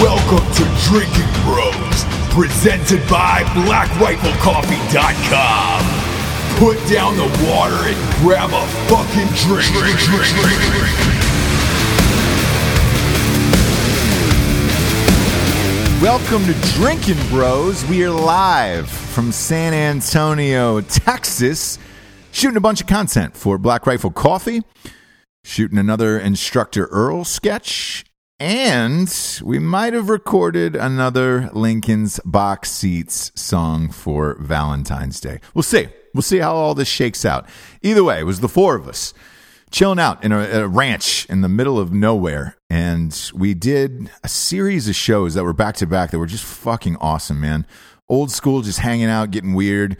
Welcome to Drinkin' Bros, presented by BlackRifleCoffee.com. Put down the water and grab a fucking drink. Welcome to Drinkin' Bros. We are live from San Antonio, Texas, shooting a bunch of content for Black Rifle Coffee, shooting another Instructor Earl sketch, and we might have recorded another Lincoln's Box Seats song for Valentine's Day. We'll see how all this shakes out. Either way, it was the four of us chilling out in a ranch in the middle of nowhere, and we did a series of shows that were back-to-back that were just fucking awesome, man. Old school, just hanging out, getting weird.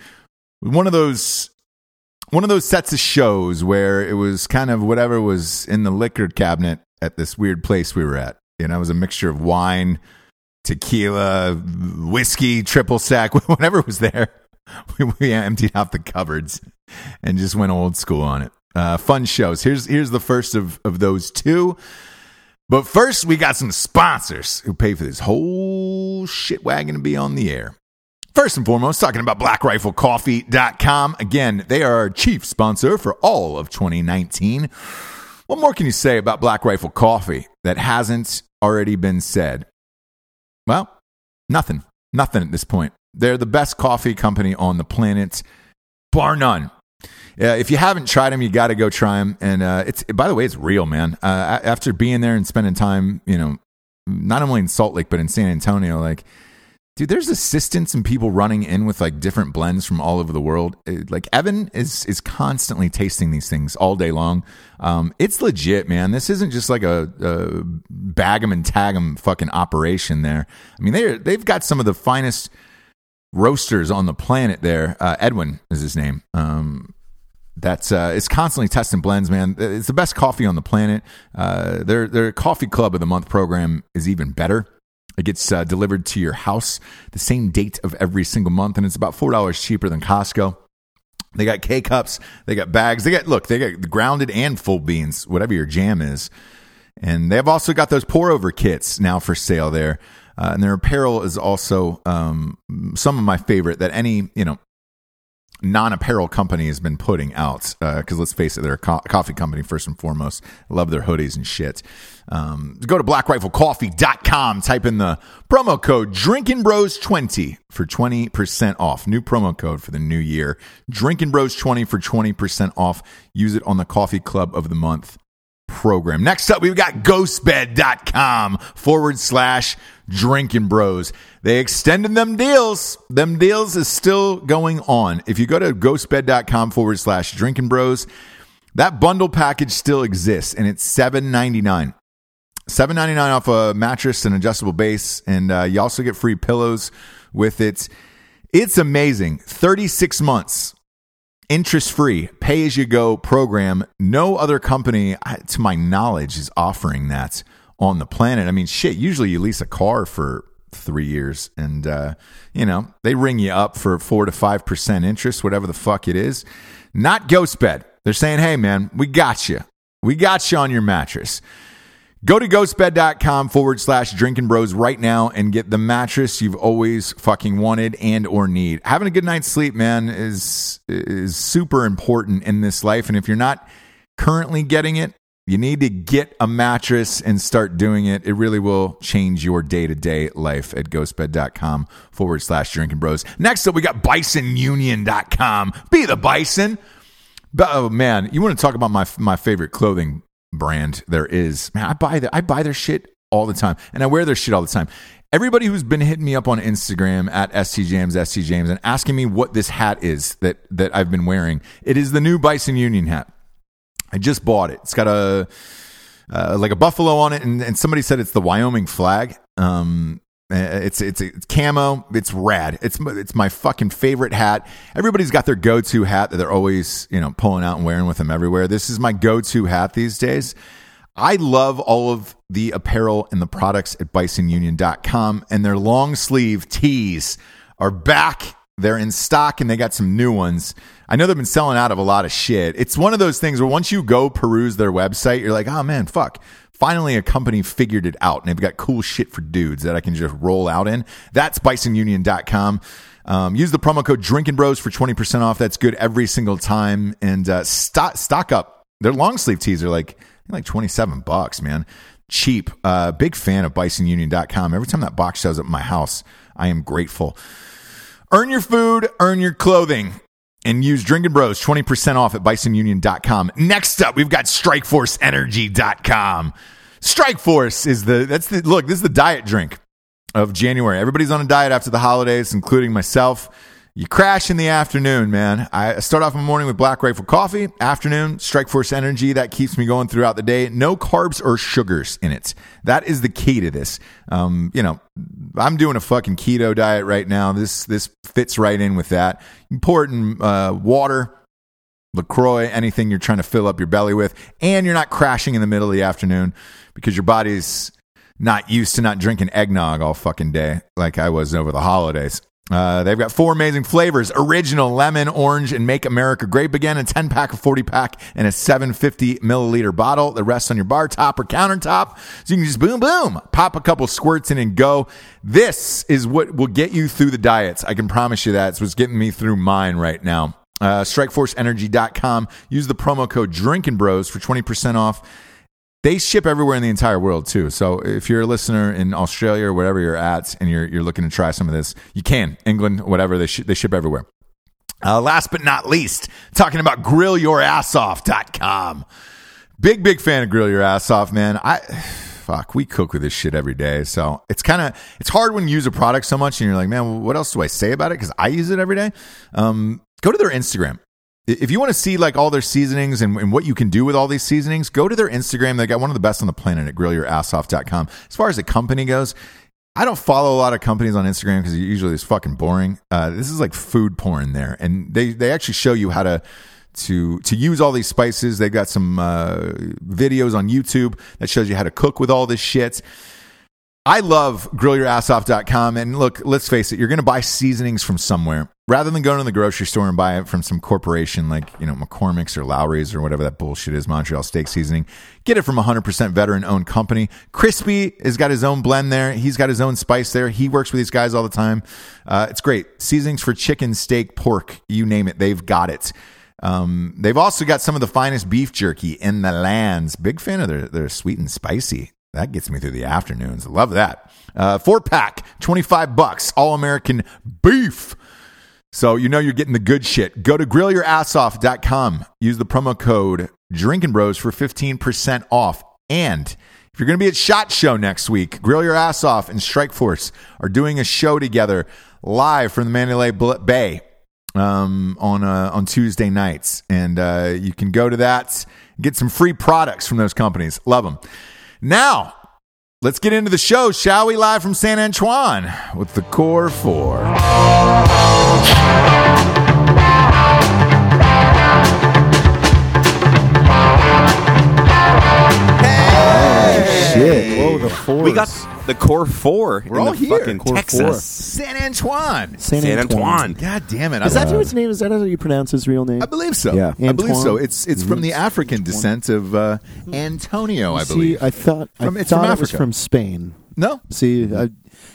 One of those sets of shows where it was kind of whatever was in the liquor cabinet at this weird place we were at. You know, it was a mixture of wine, tequila, whiskey, triple sec, whatever was there. We emptied out the cupboards and just went old school on it. Fun shows. Here's the first of those two. But first, we got some sponsors who pay for this whole shit wagon to be on the air. First and foremost, talking about BlackRifleCoffee.com. Again, they are our chief sponsor for all of 2019. What more can you say about Black Rifle Coffee that hasn't already been said? Well, nothing. Nothing at this point. They're the best coffee company on the planet, bar none. If you haven't tried them, you got to go try them. And it's, by the way, it's real, man. After being there and spending time, you know, not only in Salt Lake but in San Antonio, like, dude, there's assistants and people running in with like different blends from all over the world. Like Evan is constantly tasting these things all day long. It's legit, man. This isn't just like a bag 'em and tag 'em fucking operation there. I mean, they've got some of the finest roasters on the planet there. Edwin is his name. It's constantly testing blends, man. It's the best coffee on the planet. Their Coffee Club of the Month program is even better. It gets delivered to your house the same date of every single month, and it's about $4 cheaper than Costco. They got K-cups, they got bags, they got grounded and full beans, whatever your jam is. And they've also got those pour-over kits now for sale there. And their apparel is also some of my favorite that any, you know, non-apparel company has been putting out, because let's face it, they're a coffee company first and foremost. I love their hoodies and shit. Go to blackriflecoffee.com, type in the promo code Drinkin' Bros 20 for 20% off. New promo code for the new year, Drinkin' Bros 20 for 20% off. Use it on the Coffee Club of the Month program. Next up, we've got GhostBed.com/Drinkin' Bros. They extended them deals. Them deals is still going on. If you go to GhostBed.com/Drinkin' Bros, that bundle package still exists, and it's $7.99. $7.99 off a mattress and adjustable base, and you also get free pillows with it. It's amazing. 36 months. Interest-free, pay-as-you-go program. No other company, to my knowledge, is offering that on the planet. I mean, shit, usually you lease a car for 3 years and, you know, they ring you up for 4 to 5% interest, whatever the fuck it is. Not GhostBed. They're saying, hey, man, we got you. We got you on your mattress. Go to ghostbed.com/Drinkin' Bros right now and get the mattress you've always fucking wanted and or need. Having a good night's sleep, man, is super important in this life. And if you're not currently getting it, you need to get a mattress and start doing it. It really will change your day-to-day life at ghostbed.com/Drinkin' Bros. Next up, we got BisonUnion.com. Be the Bison. Oh, man, you want to talk about my favorite clothing brand there is, man. I buy their shit all the time, and I wear their shit all the time. Everybody who's been hitting me up on Instagram at STJams and asking me what this hat is that I've been wearing, it is the new Bison Union hat. I just bought it. It's got a like a buffalo on it, and somebody said it's the Wyoming flag. It's camo. It's rad. It's my fucking favorite hat. Everybody's got their go-to hat that they're always, you know, pulling out and wearing with them everywhere. This is my go-to hat these days. I love all of the apparel and the products at BisonUnion.com, and their long sleeve tees are back. They're in stock, and they got some new ones. I know they've been selling out of a lot of shit. It's one of those things where once you go peruse their website, you're like, oh, man, fuck. Finally, a company figured it out, and they've got cool shit for dudes that I can just roll out in. That's BisonUnion.com. Use the promo code Drinkin' Bros for 20% off. That's good every single time. And stock up. Their long sleeve tees are like $27, man. Cheap. Big fan of BisonUnion.com. Every time that box shows up at my house, I am grateful. Earn your food, earn your clothing. And use Drinkin' Bros 20% off at BisonUnion.com. Next up, we've got StrikeforceEnergy.com. Strikeforce is look, this is the diet drink of January. Everybody's on a diet after the holidays, including myself. You crash in the afternoon, man. I start off my morning with Black Rifle Coffee. Afternoon, Strikeforce Energy. That keeps me going throughout the day. No carbs or sugars in it. That is the key to this. I'm doing a fucking keto diet right now. This fits right in with that. Important water, LaCroix, anything you're trying to fill up your belly with. And you're not crashing in the middle of the afternoon because your body's not used to not drinking eggnog all fucking day like I was over the holidays. They've got four amazing flavors: original, lemon, orange, and Make America Grape Again, a 10-pack, a 40-pack, and a 750-milliliter bottle that rests on your bar top or countertop. So you can just boom, boom, pop a couple squirts in and go. This is what will get you through the diets. I can promise you that. It's what's getting me through mine right now. StrikeforceEnergy.com. Use the promo code Drinkin' Bros for 20% off. They ship everywhere in the entire world too. So if you're a listener in Australia or wherever you're at and you're looking to try some of this, you can. England, whatever, they ship everywhere. Last but not least, talking about GrillyourAssOff.com. Big fan of Grill Your Ass Off, man. We cook with this shit every day. So it's hard when you use a product so much and you're like, man, what else do I say about it? Because I use it every day. Go to their Instagram. If you want to see like all their seasonings and what you can do with all these seasonings, go to their Instagram. They got one of the best on the planet at grillyourassoff.com. As far as the company goes, I don't follow a lot of companies on Instagram because usually it's fucking boring. This is like food porn there. And they actually show you how to use all these spices. They've got some videos on YouTube that shows you how to cook with all this shit. I love grillyourassoff.com, and look, let's face it, you're going to buy seasonings from somewhere rather than going to the grocery store and buy it from some corporation like, McCormick's or Lowry's or whatever that bullshit is, Montreal steak seasoning. Get it from 100% veteran-owned company. Crispy has got his own blend there. He's got his own spice there. He works with these guys all the time. It's great. Seasonings for chicken, steak, pork, you name it, they've got it. They've also got some of the finest beef jerky in the lands. Big fan of their sweet and spicy. That gets me through the afternoons. I love that. 4-pack, $25, all-American beef. So you're getting the good shit. Go to grillyourassoff.com. Use the promo code Drinkin' Bros for 15% off. And if you're going to be at SHOT Show next week, Grill Your Ass Off and Strikeforce are doing a show together live from the Mandalay Bay on Tuesday nights. And you can go to that, get some free products from those companies. Love them. Now, let's get into the show, shall we? Live from San Antonio with the Core Four. Hey! Shit. Whoa, the fours. We got the Core Four. We're all here. Fucking Core Texas. Four. San Antonio. San Antonio. God damn it. Is that his name? Is that how you pronounce his real name? I believe so. Yeah. Antoine. I believe so. It's from the African descent of Antonio, I believe. See, I thought it was from Spain. No. See,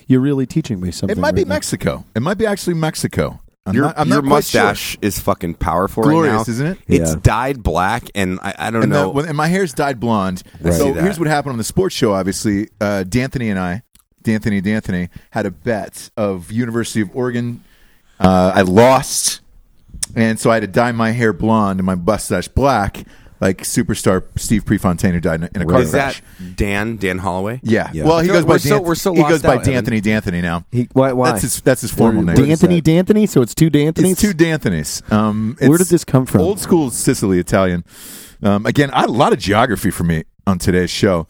you're really teaching me something. It might be Mexico. It might be actually Mexico. Your mustache is fucking powerful. Glorious, right now. Isn't it? It's dyed black, and I don't know. And my hair's dyed blonde. Right. So here's what happened on the sports show, obviously. D'Anthony and I, D'Anthony, had a bet of University of Oregon. I lost, and so I had to dye my hair blonde and my mustache black, like superstar Steve Prefontaine, who died in a car crash. Is that Dan Holloway? Yeah. Well, he goes by D'Anthony D'Anthony now. Why? That's his formal name. D'Anthony D'Anthony? So it's two D'Anthonys? It's two D'Anthonys. Where did this come from? Old school Sicily Italian. Again, a lot of geography for me on today's show.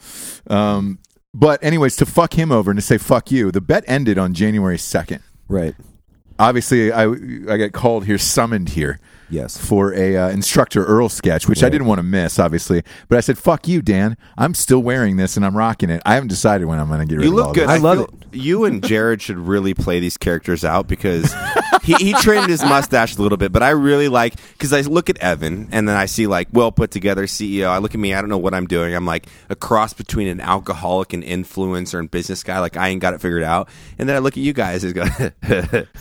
But anyways, to fuck him over and to say fuck you, the bet ended on January 2nd. Right. Obviously, I got called here, summoned here. Yes. For a Instructor Earl sketch, which I didn't want to miss, obviously. But I said, fuck you, Dan. I'm still wearing this and I'm rocking it. I haven't decided when I'm going to get rid of all this. You look good. I love it. You and Jared should really play these characters out because He trimmed his mustache a little bit, but I really like, because I look at Evan and then I see like well put together CEO. I look at me, I don't know what I'm doing. I'm like a cross between an alcoholic and influencer and business guy. Like I ain't got it figured out. And then I look at you guys and go like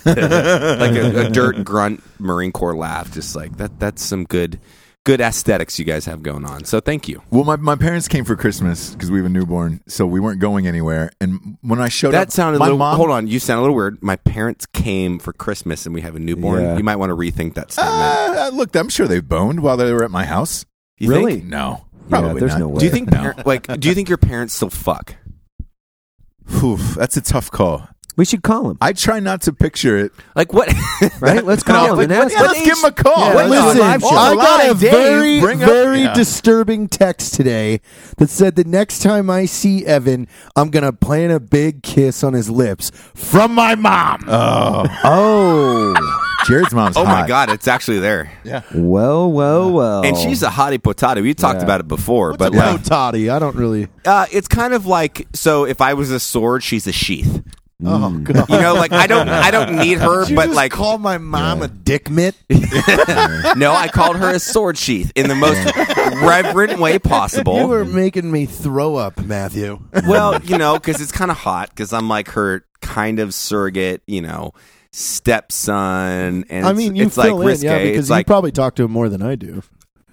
a dirt grunt Marine Corps laugh. Just like that's some good aesthetics you guys have going on. So thank you. Well, my parents came for Christmas because we have a newborn, so we weren't going anywhere. And when I showed up, hold on, you sound a little weird. My parents came for Christmas and we have a newborn. Yeah. You might want to rethink that statement. Look, I'm sure they boned while they were at my house. You really? Think? No, probably there's not. No way. Do you think do you think your parents still fuck? Oof, that's a tough call. We should call him. I try not to picture it. Like what? Right? Let's call him. Let's give him a call. Yeah, listen, I got a very disturbing text today that said the next time I see Evan, I'm going to plant a big kiss on his lips from my mom. Oh. Jared's mom's hot. Oh, my God. It's actually there. Yeah. Well. And she's a hottie potati. We talked about it before. What's a potati? I don't really. It's kind of like, so if I was a sword, she's a sheath. Oh God! You know, like I don't need her. Did you but just like call my mom a dick mitt? No, I called her a sword sheath in the most reverent way possible. You were making me throw up, Matthew. Well, you know, because it's kind of hot. Because I'm like her kind of surrogate, you know, stepson. And I mean, it's like risque. Yeah, because you probably talk to him more than I do.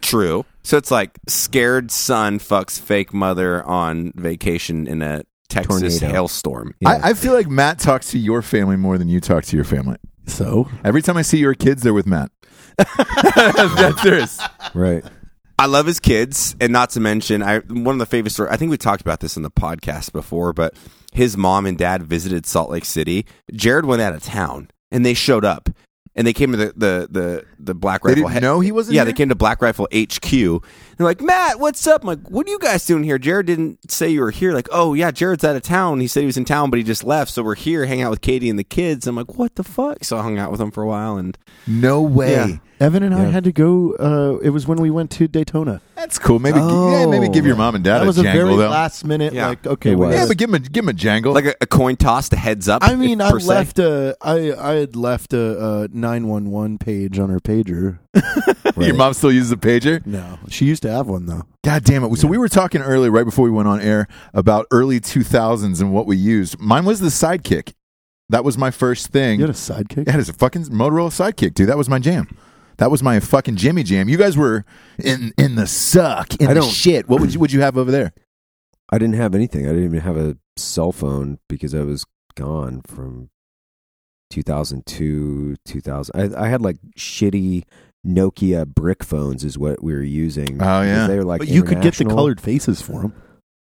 True. So it's like scared son fucks fake mother on vacation in a Texas tornado. Hailstorm. Yeah. I feel like Matt talks to your family more than you talk to your family. So every time I see your kids, they're with Matt. That's serious. Right. I love his kids, and not to mention, one of the favorite stories, I think we talked about this in the podcast before, but his mom and dad visited Salt Lake City. Jared went out of town, and they showed up. And they came to the Black Rifle. They didn't know he wasn't. Yeah, here? They came to Black Rifle HQ. They're like, Matt, what's up? I'm like, what are you guys doing here? Jared didn't say you were here. Like, oh yeah, Jared's out of town. He said he was in town, but he just left. So we're here, hang out with Katie and the kids. I'm like, what the fuck? So I hung out with him for a while, and no way. Yeah. Evan and I had to go. It was when we went to Daytona. That's cool. Maybe, maybe give your mom and dad a jangle. That was a very last minute. Yeah. Like, okay, but give him a jangle, like a coin toss, to heads up. I mean, I had left a 911 page on her pager. Right. Your mom still uses a pager? No, she used to have one though. God damn it. So we were talking earlier, right before we went on air, about early 2000s and what we used. Mine was the Sidekick. That was my first thing. You had a Sidekick? That is a fucking Motorola Sidekick, dude. That was my jam. That was my fucking Jimmy Jam. You guys were in the suck, in the shit. What would you have over there? I didn't have anything. I didn't even have a cell phone because I was gone from 2002, 2000. I had like shitty Nokia brick phones is what we were using. Oh yeah, they were like. But you could get the colored faces for them.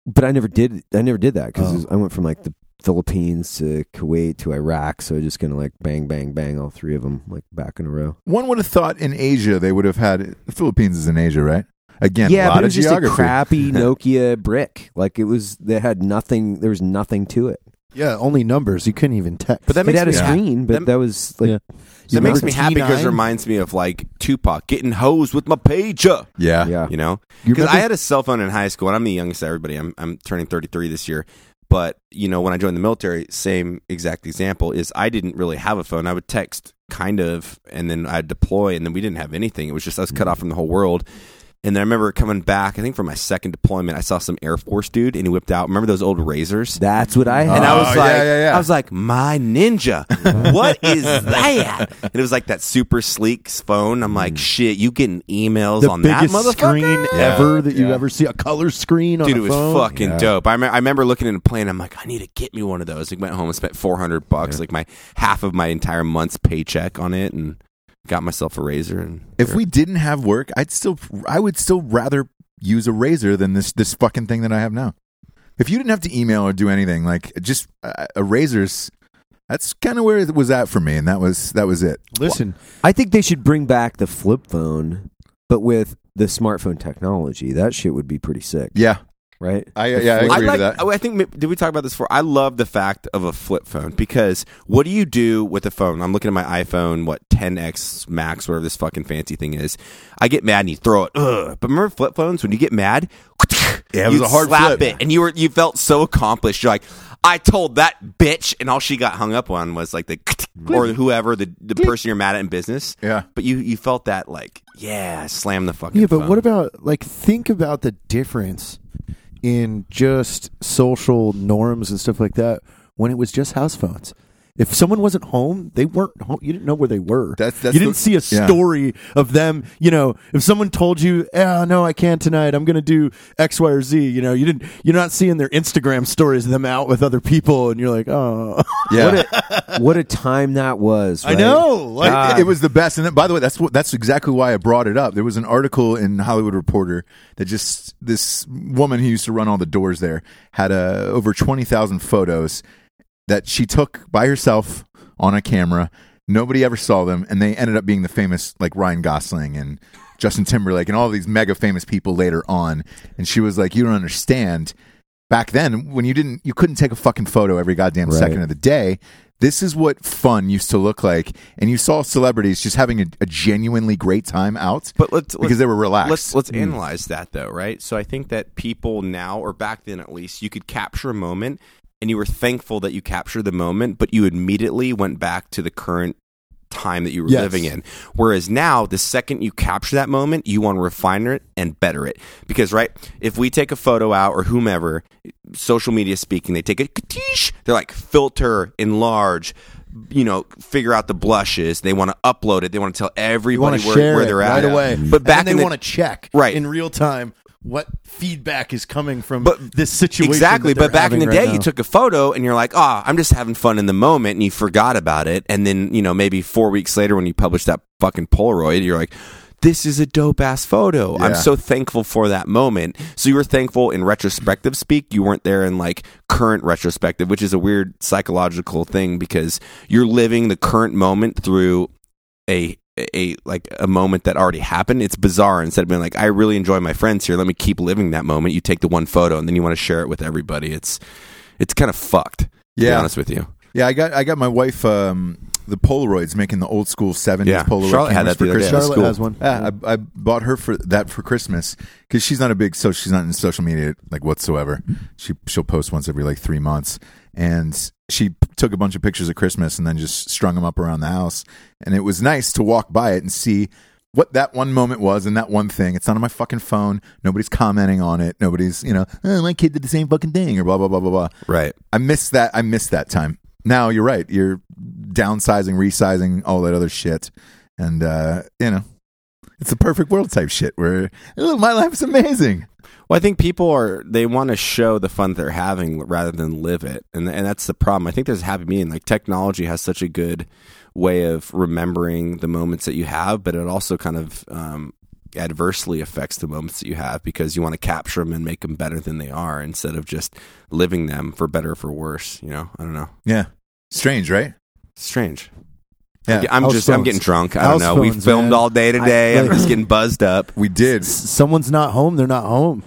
But I never did. I never did that because I went from like the Philippines to Kuwait to Iraq, so just gonna like bang bang bang all three of them like back in a row. One would have thought in Asia they would have had. The Philippines is in Asia, right? Again, yeah, a lot but it was of just geography. A crappy Nokia brick. Like it was, they had nothing. There was nothing to it. Yeah, only numbers. You couldn't even text. But that makes it had a screen, but that was like. Yeah. That makes me happy because it reminds me of like Tupac getting hosed with my pager. Yeah, you know, because I had a cell phone in high school, and I'm the youngest of everybody. I'm turning 33 this year. But, you know, when I joined the military, same exact example is I didn't really have a phone. I would text kind of, and then I'd deploy, and then we didn't have anything. It was just us cut off from the whole world. And then I remember coming back, I think from my second deployment, I saw some Air Force dude, and he whipped out, remember those old razors? That's what I had. And I was like, I was like, my ninja, what is that? And it was like that super sleek phone. I'm like, shit, you getting emails on that motherfucker? The biggest screen ever that you ever see, a color screen on a phone. Dude, it was fucking dope. I remember looking in a plane, I'm like, I need to get me one of those. I went home and spent $400, like my half of my entire month's paycheck on it, and got myself a razor. And if we didn't have work, I would still rather use a razor than this fucking thing that I have now. If you didn't have to email or do anything, like just a razor's, that's kind of where it was at for me, and that was it. Listen, I think they should bring back the flip phone, but with the smartphone technology. That shit would be pretty sick. Yeah. Right? I agree with that. I think, did we talk about this before? I love the fact of a flip phone because what do you do with a phone? I'm looking at my iPhone, 10X Max, whatever this fucking fancy thing is. I get mad and you throw it. Ugh. But remember flip phones? When you get mad, it was a hard slap flip. It, and you felt so accomplished. You're like, I told that bitch, and all she got hung up on was like the or whoever the person you're mad at in business. Yeah, but you felt that like slam the fucking. Yeah, but phone. What about like think about the difference in just social norms and stuff like that when it was just house phones. If someone wasn't home, they weren't home. You didn't know where they were. You didn't see a story of them. You know, if someone told you, "Oh no, I can't tonight. I'm going to do X, Y, or Z." You know, you didn't. You're not seeing their Instagram stories of them out with other people, and you're like, "Oh, yeah." What a time that was. Right? I know. Like, it was the best. And then, by the way, that's exactly why I brought it up. There was an article in Hollywood Reporter that just this woman who used to run all the doors there had over 20,000 photos that she took by herself on a camera. Nobody ever saw them, and they ended up being the famous, like, Ryan Gosling and Justin Timberlake and all these mega famous people later on. And she was like, you don't understand. Back then, when you couldn't take a fucking photo every goddamn second of the day. This is what fun used to look like, and you saw celebrities just having a genuinely great time out, but because they were relaxed. Let's analyze that, though, right? So I think that people now, or back then at least, you could capture a moment, and you were thankful that you captured the moment, but you immediately went back to the current time that you were living in. Whereas now, the second you capture that moment, you want to refine it and better it. Because, right, if we take a photo out or whomever, social media speaking, they take it, they're like, filter, enlarge, you know, figure out the blushes. They want to upload it. They want to tell everybody where they're at. Right away. But back then they want to check in real time what feedback is coming from this situation. Exactly, but back in the day, you took a photo and you're like, oh, I'm just having fun in the moment, and you forgot about it. And then, you know, maybe 4 weeks later when you publish that fucking Polaroid, you're like, this is a dope-ass photo. Yeah. I'm so thankful for that moment. So you were thankful in retrospective speak. You weren't there in, like, current retrospective, which is a weird psychological thing because you're living the current moment through a moment that already happened. It's bizarre. Instead of being like, I really enjoy my friends here, let me keep living that moment, you take the one photo and then you want to share it with everybody. It's kind of fucked, to be honest with you. Yeah, I got my wife the Polaroids, making the old school 70s Polaroid. Charlotte had that for Christmas. Charlotte has one. Yeah, I bought her for Christmas because she's not in social media like whatsoever. She'll post once every like 3 months, and she took a bunch of pictures at Christmas and then just strung them up around the house. And it was nice to walk by it and see what that one moment was and that one thing. It's not on my fucking phone. Nobody's commenting on it. Nobody's, you know, oh, my kid did the same fucking thing or blah, blah, blah, blah, blah. Right. I missed that time. Now you're right. You're downsizing, resizing, all that other shit. And, you know, it's the perfect world type shit where, oh, my life's amazing. Well, I think people they want to show the fun they're having rather than live it. And that's the problem. I think there's a happy medium. Like, technology has such a good way of remembering the moments that you have, but it also kind of adversely affects the moments that you have because you want to capture them and make them better than they are instead of just living them for better or for worse. You know, I don't know. Yeah. Strange, right? Strange. Yeah. I'm getting drunk. I don't know. We filmed all day today. I'm just getting buzzed up. We did. Someone's not home. They're not home.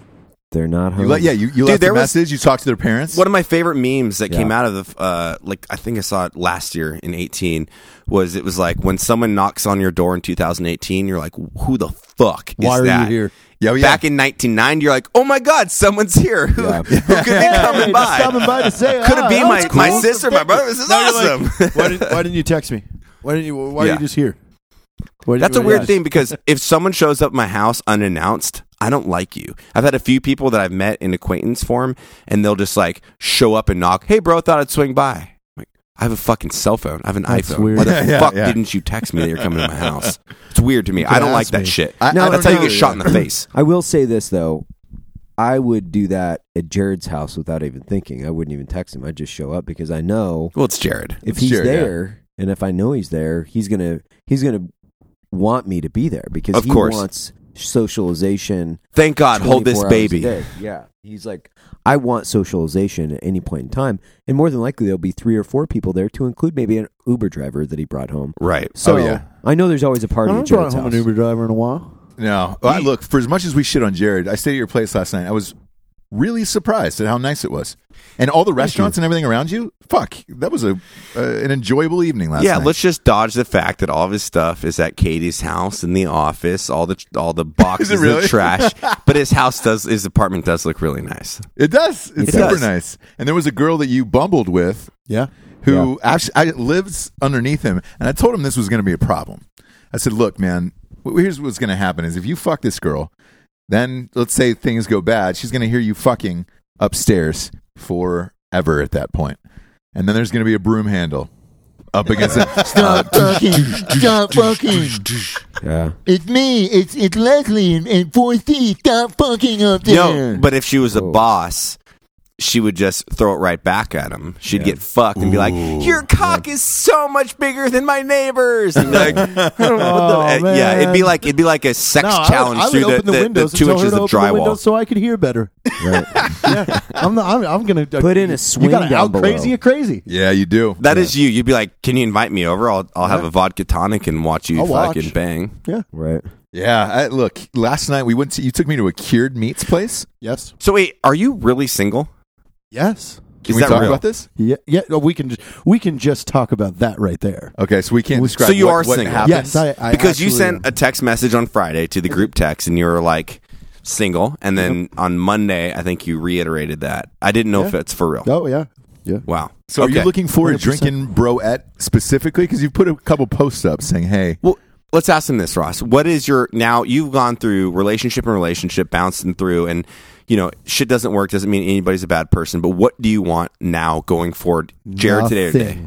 They're not home. You left a message. You talked to their parents. One of my favorite memes that came out of the, like, I think I saw it last year in 2018, was like, when someone knocks on your door in 2018, you're like, who the fuck is that? Why are you here? Yeah, yeah. Back in 1990, you're like, oh my God, someone's here. Who could be coming by? Coming by to say, could it be my sister, my brother? This is awesome. Like, why didn't you text me? Why are you just here? That's a weird thing because if someone shows up at my house unannounced, I don't like you. I've had a few people that I've met in acquaintance form, and they'll just like show up and knock. Hey, bro, thought I'd swing by. I'm like, I have a fucking cell phone. I have an iPhone. Weird. Why the fuck didn't you text me that you're coming to my house? It's weird to me. I don't like that shit. That's how you get shot in the face. I will say this though, I would do that at Jared's house without even thinking. I wouldn't even text him. I'd just show up because I know. Well, it's Jared. If he's there, and if I know he's there, he's gonna want me to be there because of course he wants socialization. Thank God, hold this baby. Yeah, he's like, I want socialization at any point in time, and more than likely there'll be 3 or 4 people there, to include maybe an Uber driver that he brought home. Right. So I know there's always a party at Jared's house. An Uber driver in a while. No, well, look. For as much as we shit on Jared, I stayed at your place last night. I was really surprised at how nice it was. And all the restaurants and everything around you, fuck, that was an enjoyable evening last night. Yeah, let's just dodge the fact that all of his stuff is at Katie's house in the office, all the boxes and really? The trash. But his apartment does look really nice. It does. It's super nice. And there was a girl that you bumbled with who actually lives underneath him. And I told him this was going to be a problem. I said, look, man, here's what's going to happen is if you fuck this girl, then let's say things go bad. She's going to hear you fucking upstairs forever at that point. And then there's going to be a broom handle up against it. Stop fucking. Stop fucking. Yeah. It's me. It's Leslie and 4C. Stop fucking up there. No, but if she was a boss, she would just throw it right back at him. She'd get fucked and be like, your cock is so much bigger than my neighbor's. And like, it'd be like a sex challenge through the 2 inches of drywall so I could hear better. Right. I'm going to put in a swing down below. You got to out crazy or crazy. Yeah, you do. That is you. You'd be like, can you invite me over? I'll have a vodka tonic and watch you fucking bang. Yeah. Right. Yeah, look, last night you took me to a cured meats place. Yes. So wait, are you really single? Yes. Can we talk about this? Yeah. No, we can just talk about that right there. Okay, so we can't describe. So you are single. Yes, I because you sent a text message on Friday to the group text, and you were like single, and then on Monday, I think you reiterated that. I didn't know if that's for real. Oh yeah. Wow. So are you looking for 100%. A Drinkin' Broette specifically? Because you put a couple posts up saying, "Hey." Well, let's ask him this, Ross. What is now you've gone through relationship and relationship, bouncing through, and shit doesn't work, doesn't mean anybody's a bad person, but what do you want now going forward? Jarred today or today?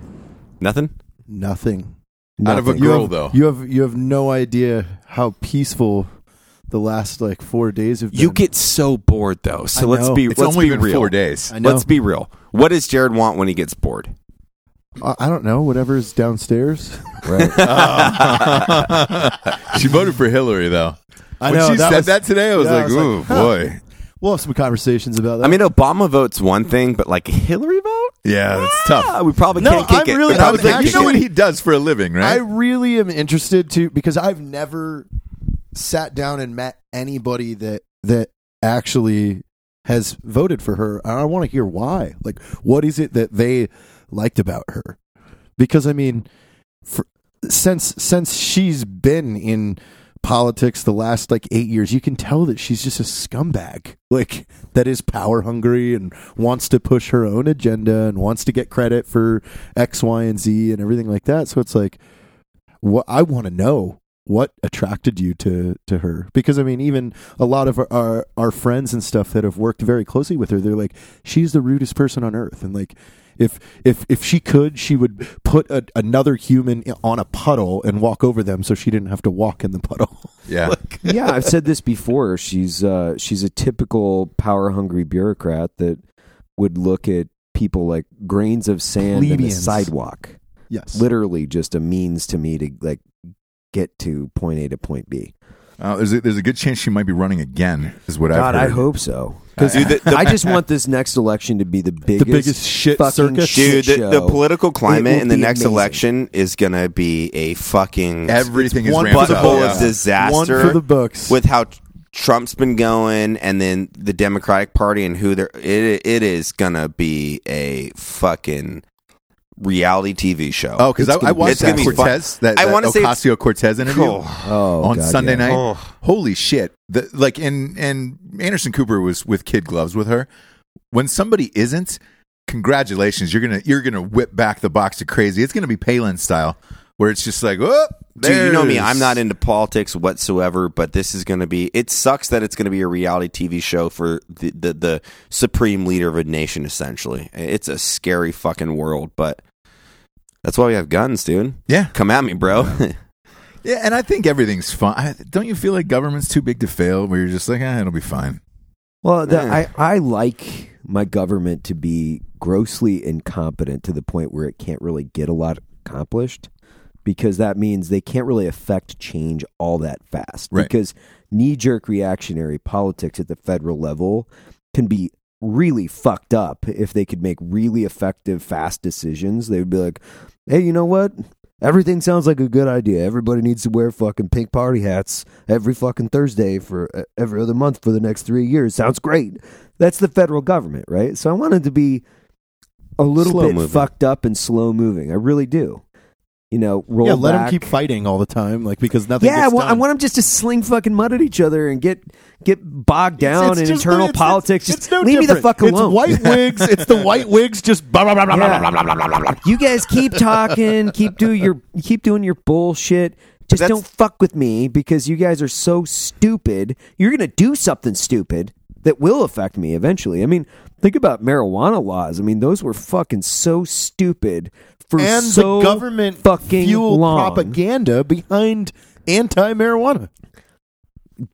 Nothing? Nothing. Out of a girl though. You have no idea how peaceful the last like 4 days have been. You get so bored though. So let's be real. 4 days. I know. Let's be real. What does Jarred want when he gets bored? I don't know. Whatever's downstairs. Right. She voted for Hillary, though. I know. When she said that today, I was like, ooh, boy. We'll have some conversations about that. I mean, Obama vote's one thing, but like a Hillary vote? Yeah, it's tough. We probably can't kick it. Really, you know what he does for a living, right? I really am interested, too, because I've never sat down and met anybody that actually has voted for her. I want to hear why. Like, what is it that they liked about her? Because I mean, since she's been in politics the last like 8 years, you can tell that she's just a scumbag, like that is power hungry and wants to push her own agenda and wants to get credit for X, Y, and Z and everything like that. So it's like, what I want to know, what attracted you to her? Because I mean, even a lot of our friends and stuff that have worked very closely with her, they're like, she's the rudest person on earth, and like, If she could, she would put another human on a puddle and walk over them so she didn't have to walk in the puddle. Yeah. Like, yeah, I've said this before. She's a typical power-hungry bureaucrat that would look at people like grains of sand on the sidewalk. Yes. Literally just a means to me to like get to point A to point B. There's a good chance she might be running again, is what I've heard. God, I hope so. Because I just want this next election to be the biggest shit circus. Dude, the political climate in the next election is going to be a fucking... Everything is ramped up. One buttful of disaster. One for the books. With how Trump's been going, and then the Democratic Party and who they're... It is going to be a fucking... reality TV show. Oh, because I watched that Cortez, that Ocasio-Cortez interview on Sunday night. Oh. Holy shit. And Anderson Cooper was with kid gloves with her. When somebody isn't, congratulations, you're gonna whip back the box of crazy. It's gonna be Palin style, where it's just like, oh, dude, you know me, I'm not into politics whatsoever, but this is gonna be, it sucks that it's gonna be a reality TV show for the supreme leader of a nation, essentially. It's a scary fucking world, but that's why we have guns, dude. Yeah. Come at me, bro. Yeah, and I think everything's fine. Don't you feel like government's too big to fail, where you're just like, it'll be fine? Well, I like my government to be grossly incompetent to the point where it can't really get a lot accomplished, because that means they can't really affect change all that fast. Right. Because knee-jerk reactionary politics at the federal level can be really fucked up. If they could make really effective, fast decisions, they would be like, hey, you know what? Everything sounds like a good idea. Everybody needs to wear fucking pink party hats every fucking Thursday for every other month for the next 3 years. Sounds great. That's the federal government, right? So I wanted to be a little slow bit moving. Fucked up and slow moving. I really do. You know, roll back. Yeah, let them keep fighting all the time, like, because nothing gets done. I want them just to sling fucking mud at each other and get bogged down in internal politics. It's no leave different. Me the fuck alone. It's white wigs. It's the white wigs just blah, blah, blah, blah, blah, blah, blah, blah, blah. You guys keep talking. Keep doing your bullshit. Just don't fuck with me because you guys are so stupid. You're going to do something stupid that will affect me eventually. I mean, think about marijuana laws. I mean, those were fucking so stupid. And so the government fucking fueled propaganda behind anti-marijuana.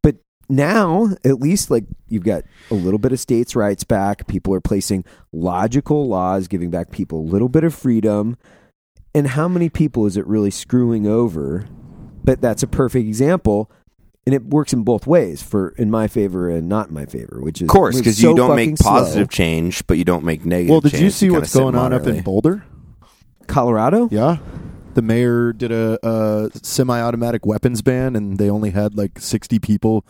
But now, at least, like, you've got a little bit of states' rights back. People are placing logical laws, giving back people a little bit of freedom. And how many people is it really screwing over? But that's a perfect example. And it works in both ways, for in my favor and not in my favor, which is, of course, because you don't make positive change, but you don't make negative change. Well, did you see what's going on up in Boulder? Colorado? Yeah. The mayor did a semi-automatic weapons ban, and they only had like 60 people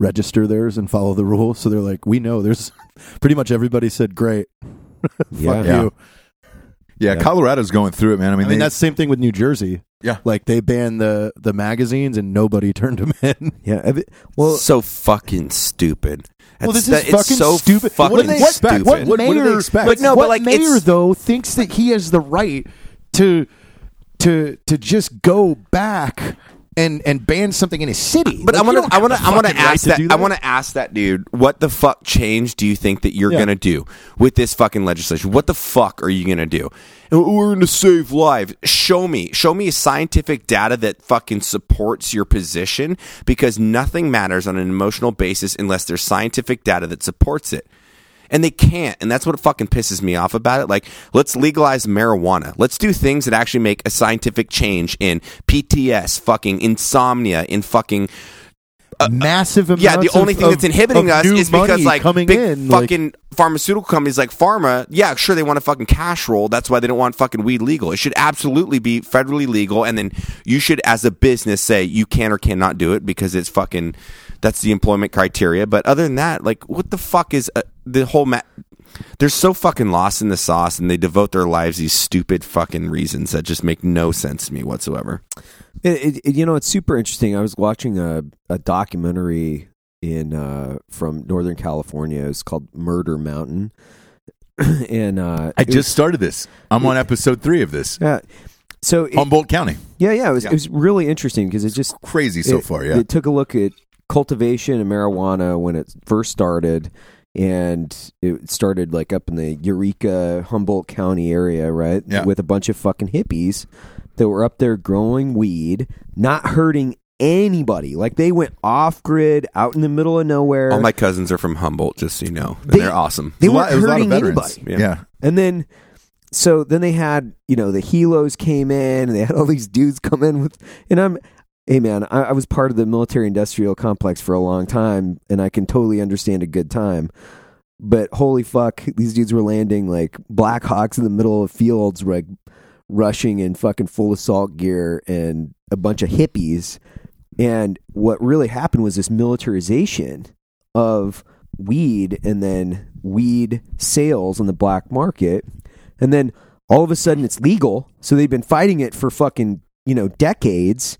register theirs and follow the rules. So they're like, we know there's pretty much everybody said, great. Yeah. Fuck you. Yeah, Colorado's going through it, man. I mean, that's the same thing with New Jersey. Yeah. Like, they banned the magazines and nobody turned them in. Yeah. Well, so fucking stupid. Well, this is fucking so stupid. Fucking what do they expect? What mayor, do they expect? But no, what but like mayor though thinks that he has the right to just go back and ban something in his city? But like, I want to ask right that. I want to ask that dude. What the fuck change do you think that you're gonna do with this fucking legislation? What the fuck are you gonna do? We're gonna save lives. Show me scientific data that fucking supports your position, because nothing matters on an emotional basis unless there's scientific data that supports it. And they can't, and that's what fucking pisses me off about it. Like, let's legalize marijuana. Let's do things that actually make a scientific change in PTS, fucking insomnia, in fucking massive amounts. Yeah, the only thing that's inhibiting us is because like big in, fucking like, pharmaceutical companies like pharma. Yeah, sure, they want to fucking cash roll. That's why they don't want fucking weed legal. It should absolutely be federally legal, and then you should, as a business, say you can or cannot do it because it's fucking. That's the employment criteria. But other than that, like, what the fuck is the whole they're so fucking lost in the sauce, and they devote their lives these stupid fucking reasons that just make no sense to me whatsoever. You know, it's super interesting. I was watching a documentary in from Northern California. It's called Murder Mountain. And I just started this. I'm on episode 3 of this. Yeah. So Humboldt County. Yeah. It was really interesting because it's just crazy so far. Yeah. It took a look at cultivation of marijuana when it first started, and it started like up in the Eureka, Humboldt County area, right? Yeah. With a bunch of fucking hippies that were up there growing weed, not hurting anybody. Like, they went off grid, out in the middle of nowhere. All my cousins are from Humboldt, just so you know. And they're awesome. They weren't hurting anybody. Yeah. And then they had, you know, the helos came in, and they had all these dudes come in with, and hey man, I was part of the military-industrial complex for a long time, and I can totally understand a good time. But holy fuck, these dudes were landing like Black Hawks in the middle of fields, like rushing in fucking full assault gear and a bunch of hippies. And what really happened was this militarization of weed, and then weed sales on the black market. And then all of a sudden it's legal, so they've been fighting it for fucking, you know, decades,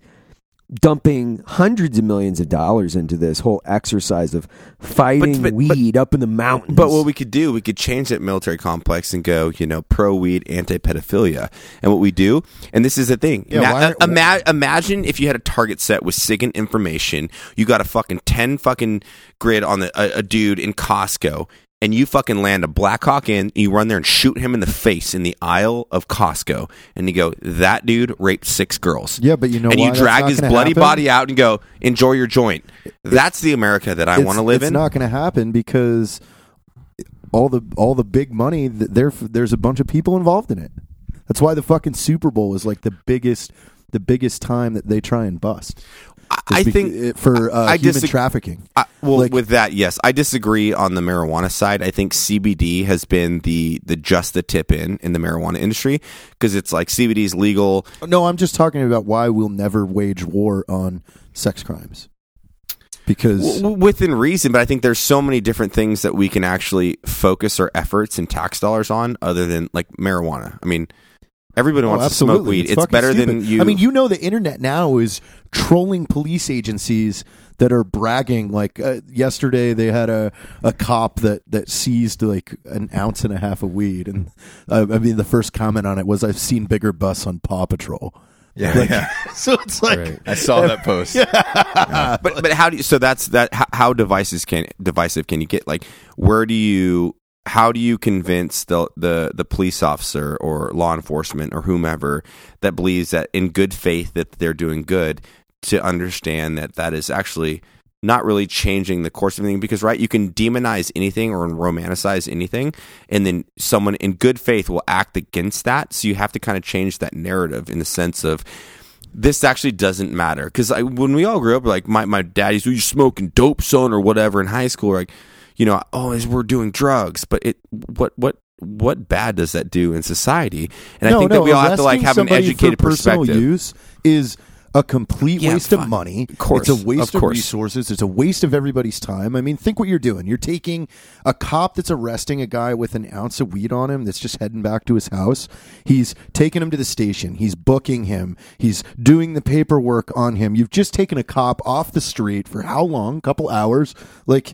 dumping hundreds of millions of dollars into this whole exercise of fighting weed up in the mountains. But what we could do, we could change that military complex and go, you know, pro-weed, anti-pedophilia. And what we do, and this is the thing. Yeah, imagine if you had a target set with SIGINT information. You got a fucking 10 fucking grid on a dude in Costco, and you fucking land a Black Hawk in, and you run there and shoot him in the face in the aisle of Costco, and you go, that dude raped 6 girls. Yeah, but you know, and why? You drag his bloody body out and go, enjoy your joint. That's the America that I want to live in. It's not going to happen because all the big money, there's a bunch of people involved in it. That's why the fucking Super Bowl is like the biggest time that they try and bust. I think for human trafficking. With that, yes, I disagree on the marijuana side. I think CBD has been the just the tip in the marijuana industry, because it's like CBD is legal. No, I'm just talking about why we'll never wage war on sex crimes. Because within reason, but I think there's so many different things that we can actually focus our efforts and tax dollars on other than like marijuana. I mean, everybody wants to smoke weed. It's better stupid. Than you. I mean, you know, the internet now is trolling police agencies that are bragging. Like yesterday, they had a cop that seized like an ounce and a half of weed, and I mean, the first comment on it was, "I've seen bigger busts on Paw Patrol." Yeah, like, yeah. So it's like right. I saw that post. Yeah. Yeah. But how do you? So that's that. How divisive can you get? Like, where do you? How do you convince the police officer or law enforcement or whomever that believes that in good faith that they're doing good to understand that is actually not really changing the course of anything? Because, right, you can demonize anything or romanticize anything, and then someone in good faith will act against that. So you have to kind of change that narrative in the sense of, this actually doesn't matter. Because when we all grew up, like my dad used to, "You're smoking dope, son," or whatever in high school, like, you know, "Oh, we're doing drugs," but what bad does that do in society? And I think that we all have to like have an educated perspective. Personal use is a complete waste of money. Of course, it's a waste of resources. It's a waste of everybody's time. I mean, think what you're doing. You're taking a cop that's arresting a guy with an ounce of weed on him that's just heading back to his house. He's taking him to the station. He's booking him. He's doing the paperwork on him. You've just taken a cop off the street for how long? A couple hours, like.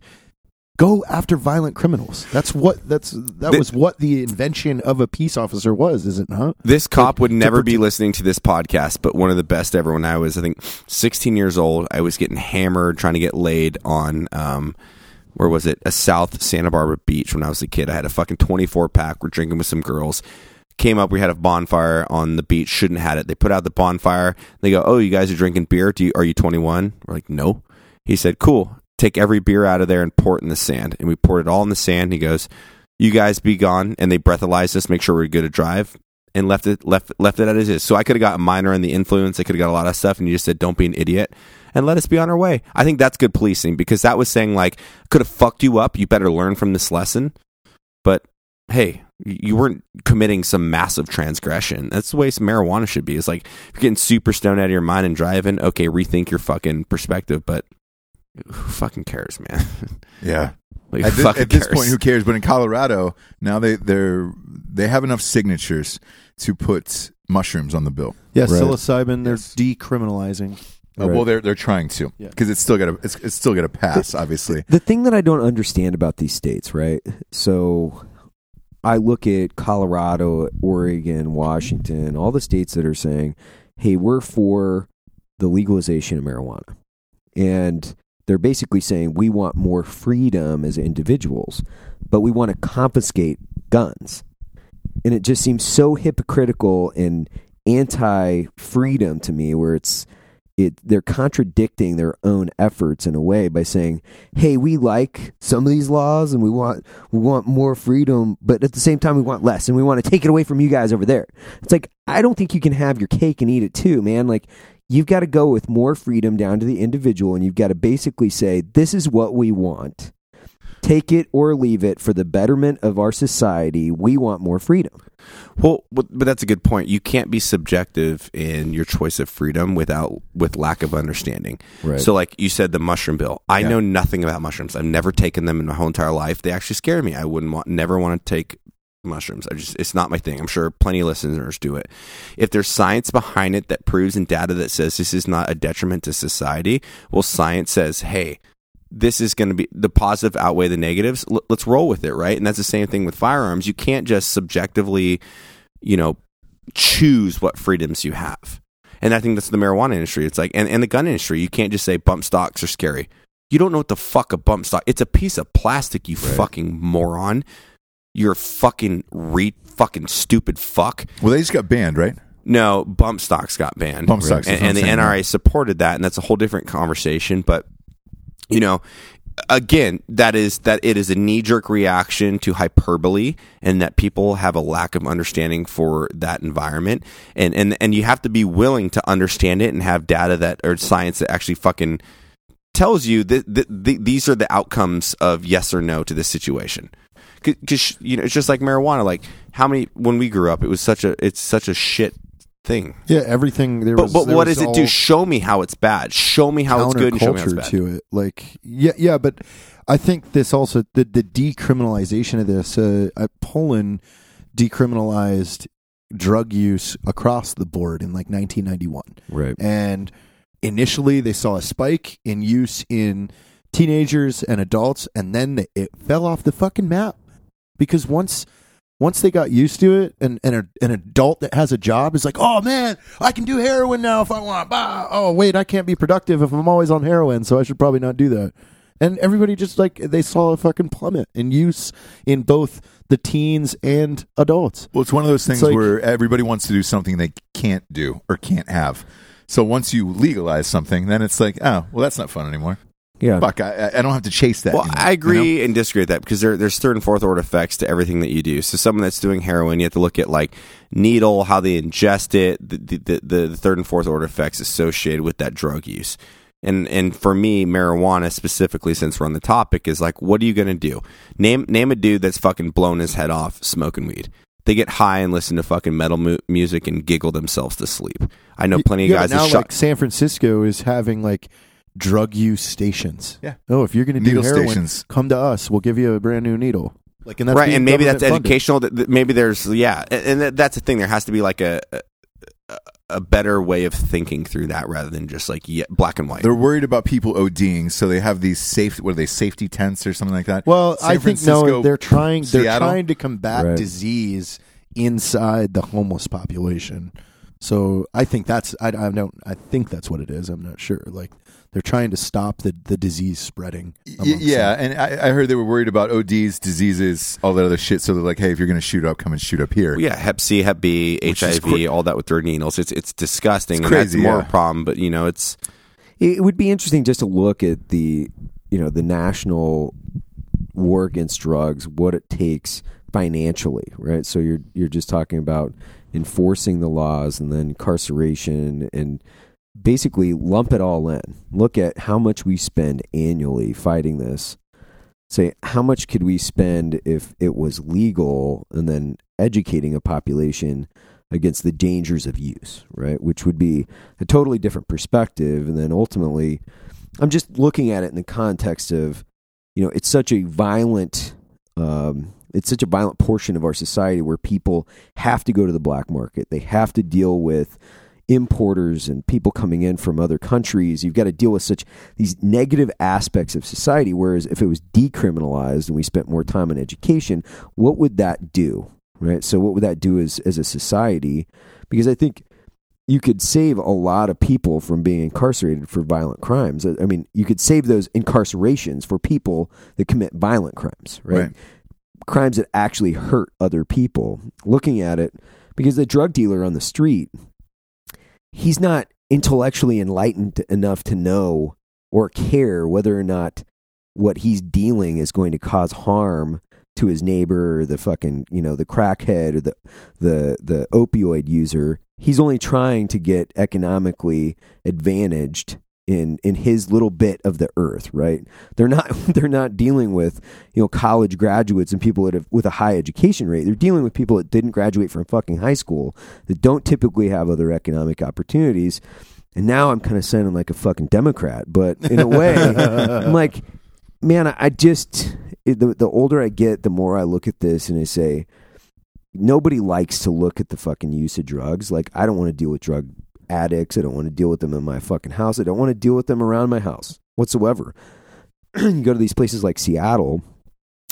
Go after violent criminals. That was what the invention of a peace officer was, is it not? This cop would never be listening to this podcast, but one of the best ever. When I was, I think, 16 years old, I was getting hammered trying to get laid on, where was it? A South Santa Barbara beach when I was a kid. I had a fucking 24-pack. We're drinking with some girls. Came up, we had a bonfire on the beach. Shouldn't have had it. They put out the bonfire. They go, "Oh, you guys are drinking beer. Are you 21? We're like, "No." He said, "Cool. Take every beer out of there and pour it in the sand." And we poured it all in the sand. He goes, "You guys be gone." And they breathalyzed us, make sure we're good to drive, and left it as is. So I could have got a minor in the influence. I could have got a lot of stuff. And you just said, "Don't be an idiot and let us be on our way." I think that's good policing, because that was saying like, could have fucked you up. You better learn from this lesson. But hey, you weren't committing some massive transgression. That's the way some marijuana should be. It's like, if you're getting super stoned out of your mind and driving, okay, rethink your fucking perspective. But who fucking cares, man? Yeah. Like, at this point, who cares? But in Colorado, now they have enough signatures to put mushrooms on the bill. Yes, right. Psilocybin, yes. They're decriminalizing. Right. Well, they're trying to, because it's still got to pass, obviously. The thing that I don't understand about these states, right? So I look at Colorado, Oregon, Washington, all the states that are saying, "Hey, we're for the legalization of marijuana," and they're basically saying we want more freedom as individuals, but we want to confiscate guns. And it just seems so hypocritical and anti-freedom to me, where they're contradicting their own efforts in a way by saying, "Hey, we like some of these laws and we want more freedom, but at the same time we want less, and we want to take it away from you guys over there." It's like, I don't think you can have your cake and eat it too, man. Like, you've got to go with more freedom down to the individual, and you've got to basically say, "This is what we want. Take it or leave it for the betterment of our society. We want more freedom." Well, but that's a good point. You can't be subjective in your choice of freedom with lack of understanding. Right. So like you said, the mushroom bill. I know nothing about mushrooms. I've never taken them in my whole entire life. They actually scare me. I never want to take mushrooms. It's not my thing. I'm sure plenty of listeners do it. If there's science behind it that proves, and data that says this is not a detriment to society, well, science says, hey, this is going to be the positive outweigh the negatives. Let's roll with it, right? And that's the same thing with firearms. You can't just subjectively, choose what freedoms you have. And I think that's the marijuana industry. It's like, and the gun industry, you can't just say bump stocks are scary. You don't know what the fuck a bump stock. It's a piece of plastic, you fucking moron. You're fucking fucking stupid fuck. Well, they just got banned, right? No, bump stocks got banned. Bump stocks, and the NRA supported that, and that's a whole different conversation. But again, that it is a knee-jerk reaction to hyperbole, and that people have a lack of understanding for that environment, and you have to be willing to understand it and have data that or science that actually fucking tells you that these are the outcomes of yes or no to this situation. Because you know, it's just like marijuana. Like when we grew up, it's such a shit thing. Yeah, everything. But what does it do? Show me how it's bad. Show me how it's good. And show me how it's bad. To it, like yeah. But I think this also the decriminalization of this. Poland decriminalized drug use across the board in like 1991. Right. And initially, they saw a spike in use in teenagers and adults, and then it fell off the fucking map because once they got used to it, and an adult that has a job is like, oh man, I can do heroin now if I want. Bah. Oh wait, I can't be productive if I'm always on heroin, so I should probably not do that. And everybody just like they saw a fucking plummet in use in both the teens and adults. Well, it's one of those things like, where everybody wants to do something they can't do or can't have. So once you legalize something, then it's like, oh well, that's not fun anymore. Yeah, fuck! I don't have to chase that. Well, anymore, I agree and disagree with that because there's third and fourth order effects to everything that you do. So someone that's doing heroin, you have to look at like needle, how they ingest it, the third and fourth order effects associated with that drug use. And for me, marijuana specifically, since we're on the topic, is like, what are you gonna do? Name a dude that's fucking blown his head off smoking weed. They get high and listen to fucking metal music and giggle themselves to sleep. I know plenty of guys. Now, that like San Francisco is having like drug use stations. Yeah. Oh, if you're going to do heroin, stations. Come to us. We'll give you a brand new needle. Like, and that's right. And maybe that's funded. Educational. Maybe there's and that's the thing. There has to be like a better way of thinking through that rather than just like black and white. They're worried about people ODing, so they have these safety tents or something like that. Well, San I Francisco, think no. They're trying to combat disease inside the homeless population. So I think that's I think that's what it is. I'm not sure. Like. They're trying to stop the disease spreading. Yeah, them. And I heard they were worried about ODs, diseases, all that other shit. So they're like, hey, if you're going to shoot up, come and shoot up here. Well, yeah, Hep C, Hep B, which HIV, all that with their needles. It's disgusting. It's crazy, and that's more a problem, but, you know, It would be interesting just to look at the, you know, the national war against drugs, what it takes financially, right? So you're just talking about enforcing the laws and then incarceration and... Basically, lump it all in. Look at how much we spend annually fighting this. Say, how much could we spend if it was legal, and then educating a population against the dangers of use, right? Which would be a totally different perspective. And then ultimately, I'm just looking at it in the context of, you know, it's such a violent... It's such a violent portion of our society where people have to go to the black market. They have to deal with importers and people coming in from other countries. You've got to deal with such these negative aspects of society, whereas if it was decriminalized and we spent more time on education, what would that do, right? So what would that do as a society? Because I think you could save a lot of people from being incarcerated for violent crimes. I mean, you could save those incarcerations for people that commit violent crimes, right? Crimes that actually hurt other people. Looking at it, because the drug dealer on the street... He's not intellectually enlightened enough to know or care whether or not what he's dealing is going to cause harm to his neighbor or the fucking, you know, the crackhead or the opioid user. He's only trying to get economically advantaged in his little bit of the earth, right? They're not dealing with, you know, college graduates and people that have with a high education rate. They're dealing with people that didn't graduate from fucking high school, that don't typically have other economic opportunities. And now I'm kind of sounding like a fucking Democrat, but in a way, I'm like, man, the older I get, the more I look at this and I say, nobody likes to look at the fucking use of drugs. Like, I don't want to deal with drug addicts. I don't want to deal with them in my fucking house. I don't want to deal with them around my house whatsoever. You go to these places like Seattle,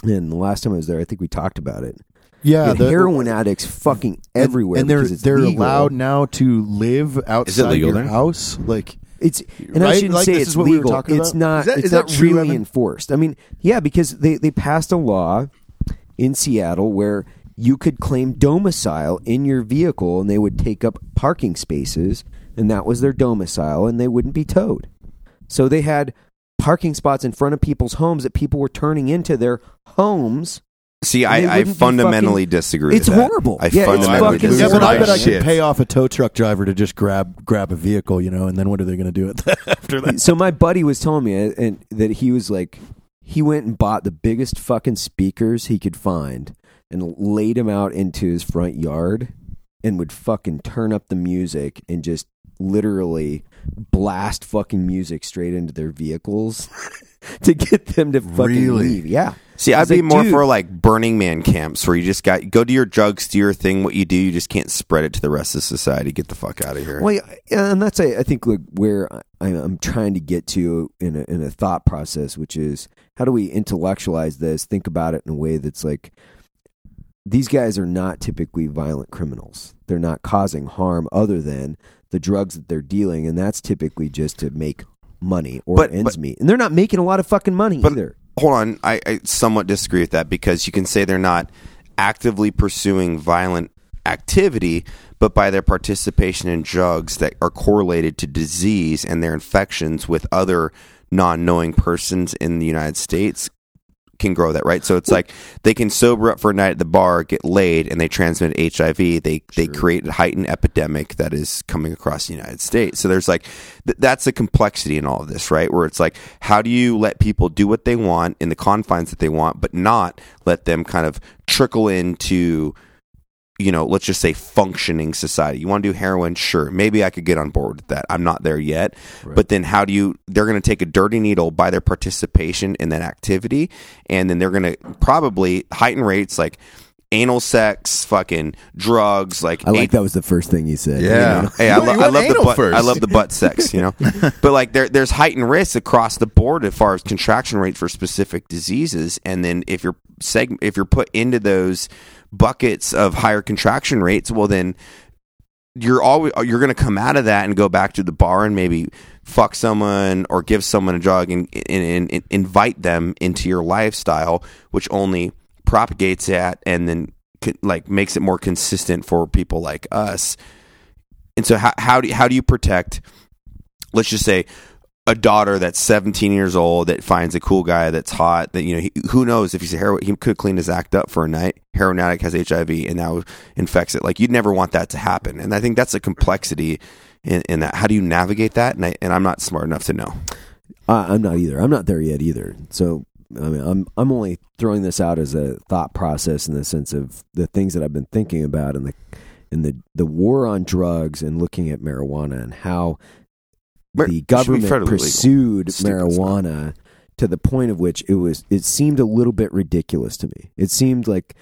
and the last time I was there, I think we talked about it. Yeah, heroin addicts fucking everywhere, and they're allowed now to live outside your house. Like it's and right? I shouldn't like, say it's legal. It's not. It's not really enforced. I mean, yeah, because they passed a law in Seattle where you could claim domicile in your vehicle, and they would take up parking spaces, and that was their domicile, and they wouldn't be towed. So they had parking spots in front of people's homes that people were turning into their homes. See, I fundamentally disagree with that. It's horrible. I fundamentally disagree. Yeah, but I bet I could pay off a tow truck driver to just grab a vehicle, you know, and then what are they going to do after that? So my buddy was telling me and that he was like, he went and bought the biggest fucking speakers he could find and laid them out into his front yard and would fucking turn up the music and just literally blast fucking music straight into their vehicles to get them to fucking leave. Yeah. See, I'd be more for like Burning Man camps where you just go do your drugs, do your thing, what you do, you just can't spread it to the rest of society. Get the fuck out of here. Well, yeah, and that's I think where I'm trying to get to in a thought process, which is how do we intellectualize this? Think about it in a way that's like, these guys are not typically violent criminals. They're not causing harm other than the drugs that they're dealing, and that's typically just to make money or ends meet. And they're not making a lot of fucking money either. Hold on. I somewhat disagree with that because you can say they're not actively pursuing violent activity, but by their participation in drugs that are correlated to disease and their infections with other non-knowing persons in the United States can grow that, right? So it's like they can sober up for a night at the bar, get laid, and they transmit HIV. They create a heightened epidemic that is coming across the United States. So there's like that's the complexity in all of this, right? Where it's like, how do you let people do what they want in the confines that they want, but not let them kind of trickle into, you know, let's just say functioning society. You want to do heroin? Sure. Maybe I could get on board with that. I'm not there yet. Right. But then how do you, they're going to take a dirty needle by their participation in that activity. And then they're going to probably heighten rates like anal sex, fucking drugs. That was the first thing you said. Yeah. You know? Hey, I love the butt sex, you know, but like there's heightened risks across the board as far as contraction rates for specific diseases. And then if you're put into those buckets of higher contraction rates, well then you're going to come out of that and go back to the bar and maybe fuck someone or give someone a drug and invite them into your lifestyle, which only propagates that and then like makes it more consistent for people like us. And so how do you protect, let's just say, a daughter that's 17 years old that finds a cool guy that's hot that, you know, who knows if he's a heroin, he could clean his act up for a night. Heroin addict has HIV and now infects it. Like, you'd never want that to happen. And I think that's a complexity in that. How do you navigate that? And I'm not smart enough to know. I'm not either. I'm not there yet either. So I mean, I'm only throwing this out as a thought process in the sense of the things that I've been thinking about and the war on drugs and looking at marijuana and how the government pursued marijuana to the point of which it seemed a little bit ridiculous to me. It seemed like,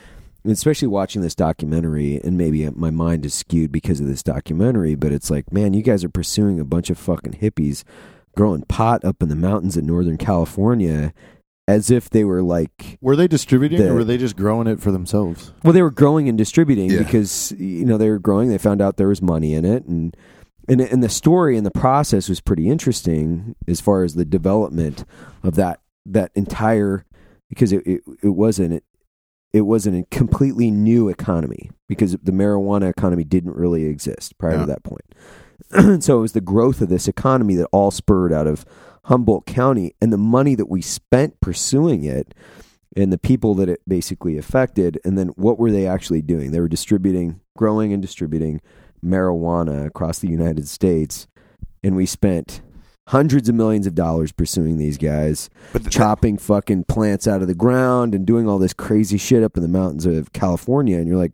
especially watching this documentary, and maybe my mind is skewed because of this documentary, but it's like, man, you guys are pursuing a bunch of fucking hippies growing pot up in the mountains in Northern California as if they were like... Were they distributing or were they just growing it for themselves? Well, they were growing and distributing because, you know, they were growing. They found out there was money in it And the story and the process was pretty interesting as far as the development of that entire, because it wasn't a completely new economy, because the marijuana economy didn't really exist prior to that point. So it was the growth of this economy that all spurred out of Humboldt County, and the money that we spent pursuing it and the people that it basically affected. And then what were they actually doing? They were growing and distributing marijuana across the United States, and we spent hundreds of millions of dollars pursuing these guys, chopping fucking plants out of the ground and doing all this crazy shit up in the mountains of California. And you're like,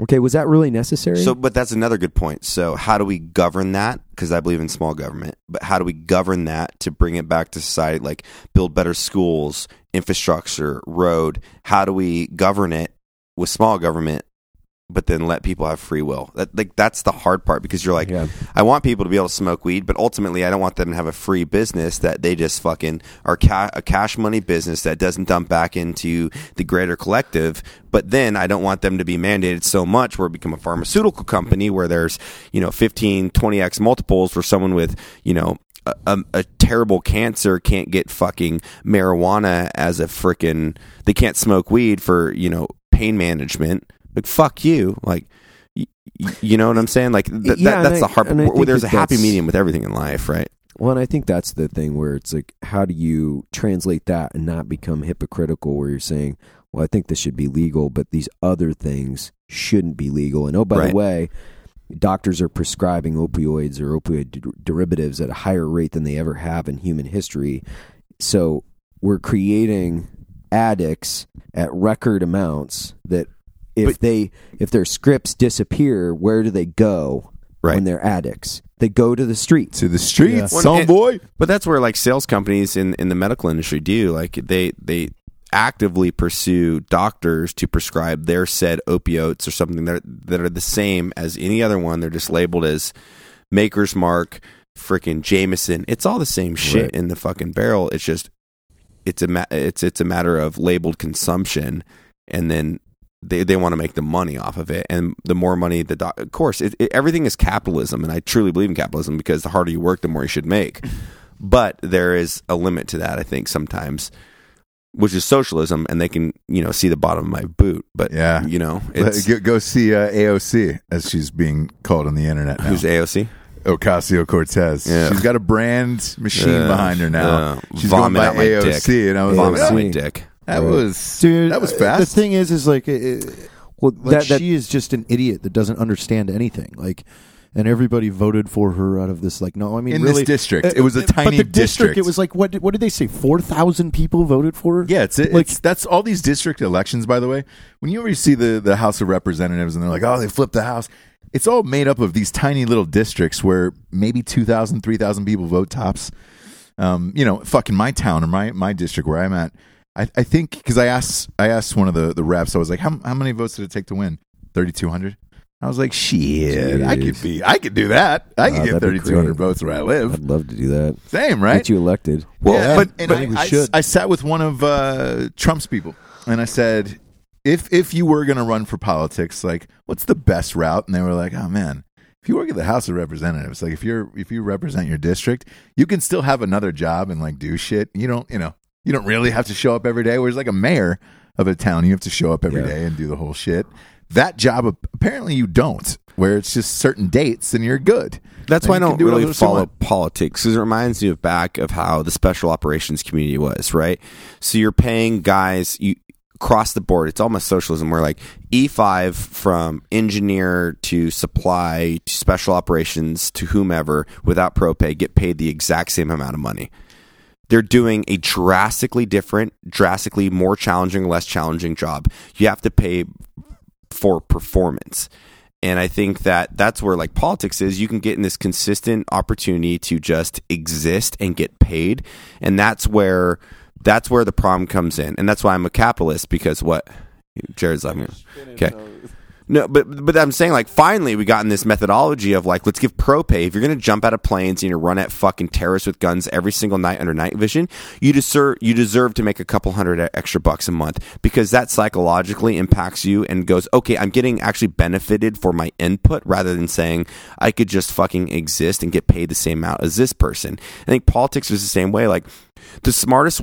okay, was that really necessary? So, but that's another good point. So how do we govern that? Because I believe in small government, but how do we govern that to bring it back to society? Like, build better schools, infrastructure, road. How do we govern it with small government, but then let people have free will? That's the hard part, because you're like, I want people to be able to smoke weed, but ultimately I don't want them to have a free business that they just fucking are a cash money business that doesn't dump back into the greater collective. But then I don't want them to be mandated so much where we become a pharmaceutical company where there's, you know, 15, 20x multiples for someone with, you know, a terrible cancer can't get fucking marijuana as a freaking, they can't smoke weed for, you know, pain management. Like, fuck you. Like, you know what I'm saying? Like, that's the hard part. There's a happy medium with everything in life, right? Well, and I think that's the thing where it's like, how do you translate that and not become hypocritical where you're saying, well, I think this should be legal, but these other things shouldn't be legal. And by the way, doctors are prescribing opioids or opioid derivatives at a higher rate than they ever have in human history. So we're creating addicts at record amounts that if their scripts disappear, where do they go? Right. When they're addicts, they go to the streets. To the streets, yeah. Boy. But that's where like sales companies in the medical industry do. Like they actively pursue doctors to prescribe their said opioids or something that are the same as any other one. They're just labeled as Maker's Mark, freaking Jameson. It's all the same shit right in the fucking barrel. It's just it's a matter of labeled consumption, and then they want to make the money off of it, and the more money of course everything is capitalism, and I truly believe in capitalism because the harder you work the more you should make, but there is a limit to that, I think, sometimes, which is socialism, and they can see the bottom of my boot, but yeah, it's, go see AOC, as she's being called on the internet now. Who's AOC? Ocasio-Cortez. Yeah. She's got a brand machine behind her now. She's going by AOC dick. And I was vomit like, my dick. That was, dude, that was fast. The thing is like, she is just an idiot that doesn't understand anything. Like, and everybody voted for her out of this. Like, no, I mean, in really, this district, it was a tiny district. It was like, what did they say? 4,000 people voted for her. Yeah, that's all these district elections. By the way, when you ever see the House of Representatives and they're like, oh, they flipped the House. It's all made up of these tiny little districts where maybe 2,000, 3,000 people vote tops. Fucking my town or my district where I'm at. I think because I asked one of the reps, I was like, how many votes did it take to win? 3,200. I was like, shit, I could do that. I could get 3,200 votes where I live. I'd love to do that. Same, right? Get you elected. Well, yeah, I sat with one of Trump's people, and I said, if you were going to run for politics, like, what's the best route? And they were like, oh man, if you work at the House of Representatives, like if you represent your district, you can still have another job and like do shit. You don't really have to show up every day. Whereas like a mayor of a town, you have to show up every day and do the whole shit. That job, apparently you don't, where it's just certain dates and you're good. That's why I don't really follow politics, because it reminds me of back of how the special operations community was, right? So you're paying guys across the board. It's almost socialism where like E5 from engineer to supply to special operations to whomever without pro pay get paid the exact same amount of money. They're doing a drastically different, drastically more challenging, less challenging job. You have to pay for performance. And I think that's where like politics is. You can get in this consistent opportunity to just exist and get paid. And that's where the problem comes in. And that's why I'm a capitalist, because what? Jared's laughing. Okay. No, but I'm saying like finally we got in this methodology of like, let's give pro pay. If you're going to jump out of planes and you run at fucking terrorists with guns every single night under night vision, you deserve to make a couple hundred extra bucks a month, because that psychologically impacts you and goes, okay, I'm getting actually benefited for my input, rather than saying I could just fucking exist and get paid the same amount as this person. I think politics is the same way. Like the smartest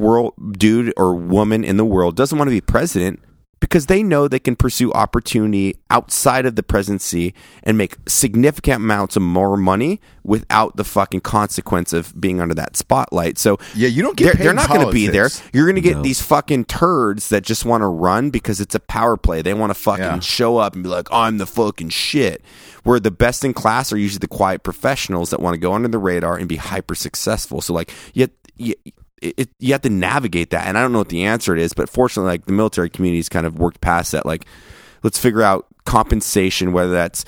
dude or woman in the world doesn't want to be president, because they know they can pursue opportunity outside of the presidency and make significant amounts of more money without the fucking consequence of being under that spotlight. So yeah, you don't get paid. They're not going to be there. You're going to get these fucking turds that just want to run because it's a power play. They want to fucking show up and be like, I'm the fucking shit. Where the best in class are usually the quiet professionals that want to go under the radar and be hyper successful. So like, you have to navigate that, and I don't know what the answer it is, but fortunately, like the military community's kind of worked past that. Like, let's figure out compensation, whether that's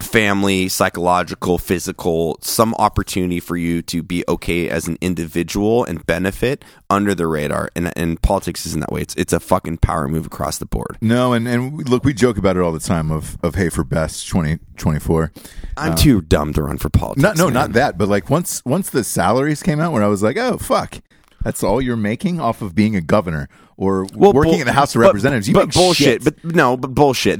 family, psychological, physical, some opportunity for you to be okay as an individual and benefit under the radar. And politics isn't that way. It's a fucking power move across the board. No, and look, we joke about it all the time of Hafer Best 2024. I'm too dumb to run for politics. Not that, but like once the salaries came out, where I was like, oh fuck, that's all you're making off of being a governor or working in the House of Representatives. Bullshit.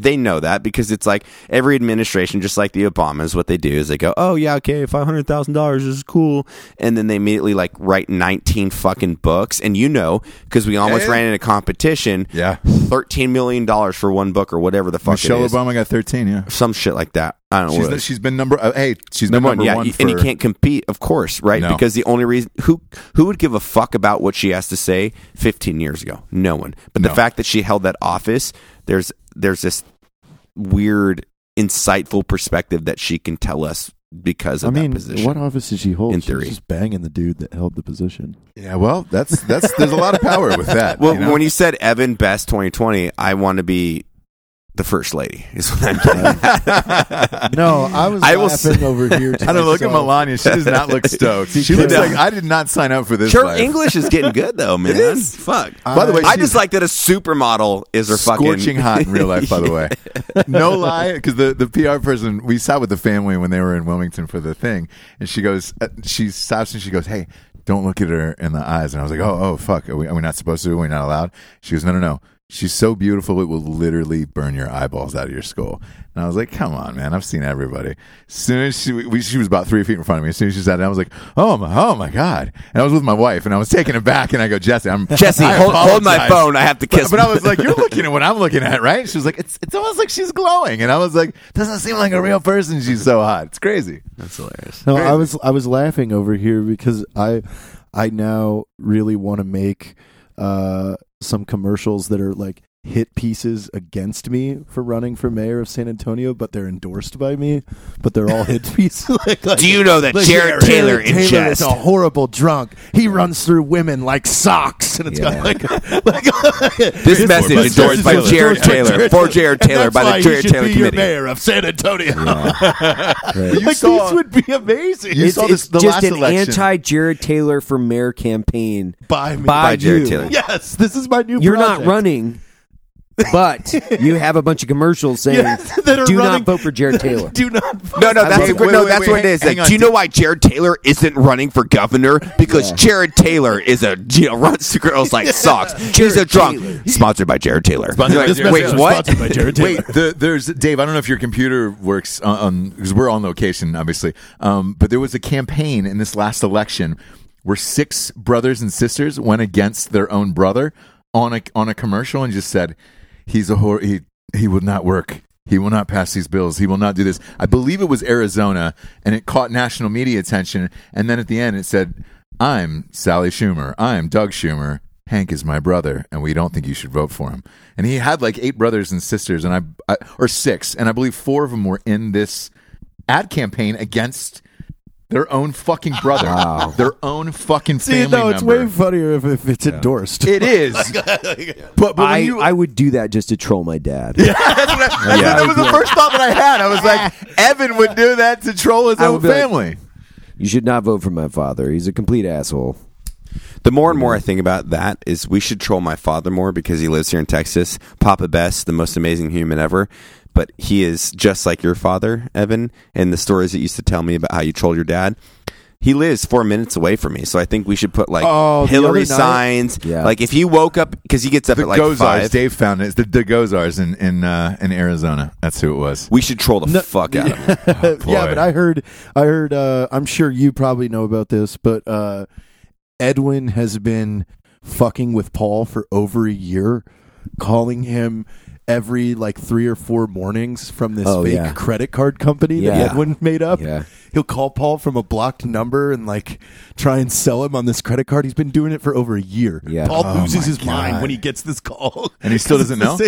They know that, because it's like every administration, just like the Obamas, what they do is they go, oh yeah, okay, $500,000 is cool. And then they immediately like write 19 fucking books. And because we almost ran into competition, $13 million for one book or whatever the fuck it is. Michelle Obama got 13, yeah. Some shit like that. I don't know. She's been number. Hey, she's number been number one. Yeah, and you can't compete, of course, right? No. Because the only reason who would give a fuck about what she has to say 15 years ago? No one. But the fact that she held that office, there's this weird, insightful perspective that she can tell us because of that position. What office did she hold? In theory, she's just banging the dude that held the position. Yeah, well, that's there's a lot of power with that. Well, you know? When you said Evan Best 2020, I want to be the first lady is what I'm kidding. No, I was laughing over here. Too, I don't look at Melania. She does not look stoked. She looks like I did not sign up for this. Her English is getting good though, man. It is. Fuck. By the way, I just like that a supermodel is her fucking scorching hot in real life. By the way, no lie, because the PR person we saw with the family when they were in Wilmington for the thing, and she goes, she stops and she goes, "Hey, don't look at her in the eyes." And I was like, "Oh, fuck, are we not supposed to? Are we not allowed?" She goes, "No." She's so beautiful, it will literally burn your eyeballs out of your skull. And I was like, come on, man. I've seen everybody. Soon as she was about 3 feet in front of me. As soon as she sat down, I was like, oh my God. And I was with my wife, and I was taken aback, and I go, Jesse, hold my phone. I have to kiss. But I was like, you're looking at what I'm looking at, right? She was like, it's almost like she's glowing. And I was like, doesn't seem like a real person. She's so hot. It's crazy. That's hilarious. No, crazy. I was laughing over here because I now really want to make some commercials that are like hit pieces against me for running for mayor of San Antonio, but they're endorsed by me, but they're all hit pieces. Do you know that Jarred Taylor in jest is a horrible drunk? He runs through women like socks, and it's got like this message endorsed by Jarred Taylor for Jarred Taylor by the Jarred Taylor committee. Mayor of San Antonio. Yeah. Right. Like this would be amazing. You saw this the last election. Just an anti-Jarred Taylor for mayor campaign by Jarred Taylor. Yes, this is my new. You're not running. But you have a bunch of commercials saying, do not vote for Jarred Taylor. Do not vote. No, that's what it is. Like, do you know why Jarred Taylor isn't running for governor? Because Jarred Taylor is runs the girls like socks. He's a drunk. Sponsored by Jarred Taylor. Wait, what? Sponsored by Jarred Taylor. Wait, there's Dave, I don't know if your computer works, because we're on location, obviously. But there was a campaign in this last election where 6 brothers and sisters went against their own brother on a commercial and just said, he's a whore. He will not work. He will not pass these bills. He will not do this. I believe it was Arizona, and it caught national media attention. And then at the end, it said, "I'm Sally Schumer. I'm Doug Schumer. Hank is my brother, and we don't think you should vote for him." And he had like 8 brothers and sisters, and or 6, and I believe 4 of them were in this ad campaign against their own fucking brother. Wow. Their own fucking family member. It's way funnier if it's endorsed. It is. But I would do that just to troll my dad. Yeah, that was the first thought that I had. I was like, Evan would do that to troll his own family. Like, you should not vote for my father. He's a complete asshole. The more and more I think about that is we should troll my father more because he lives here in Texas. Papa Best, the most amazing human ever. But he is just like your father, Evan, and the stories that you used to tell me about how you trolled your dad. He lives 4 minutes away from me, so I think we should put like Hillary signs. Yeah. Like if he woke up, because he gets up at like Gozars, 5. Dave found it. It's the Gozars in Arizona. That's who it was. We should troll the fuck out of him. Oh, yeah, but I heard. I'm sure you probably know about this, but Edwin has been fucking with Paul for over a year, calling him every like 3 or 4 mornings from this fake credit card company that Edwin made up. Yeah. He'll call Paul from a blocked number and like try and sell him on this credit card. He's been doing it for over a year. Yeah. Paul loses his mind when he gets this call. And he still doesn't know?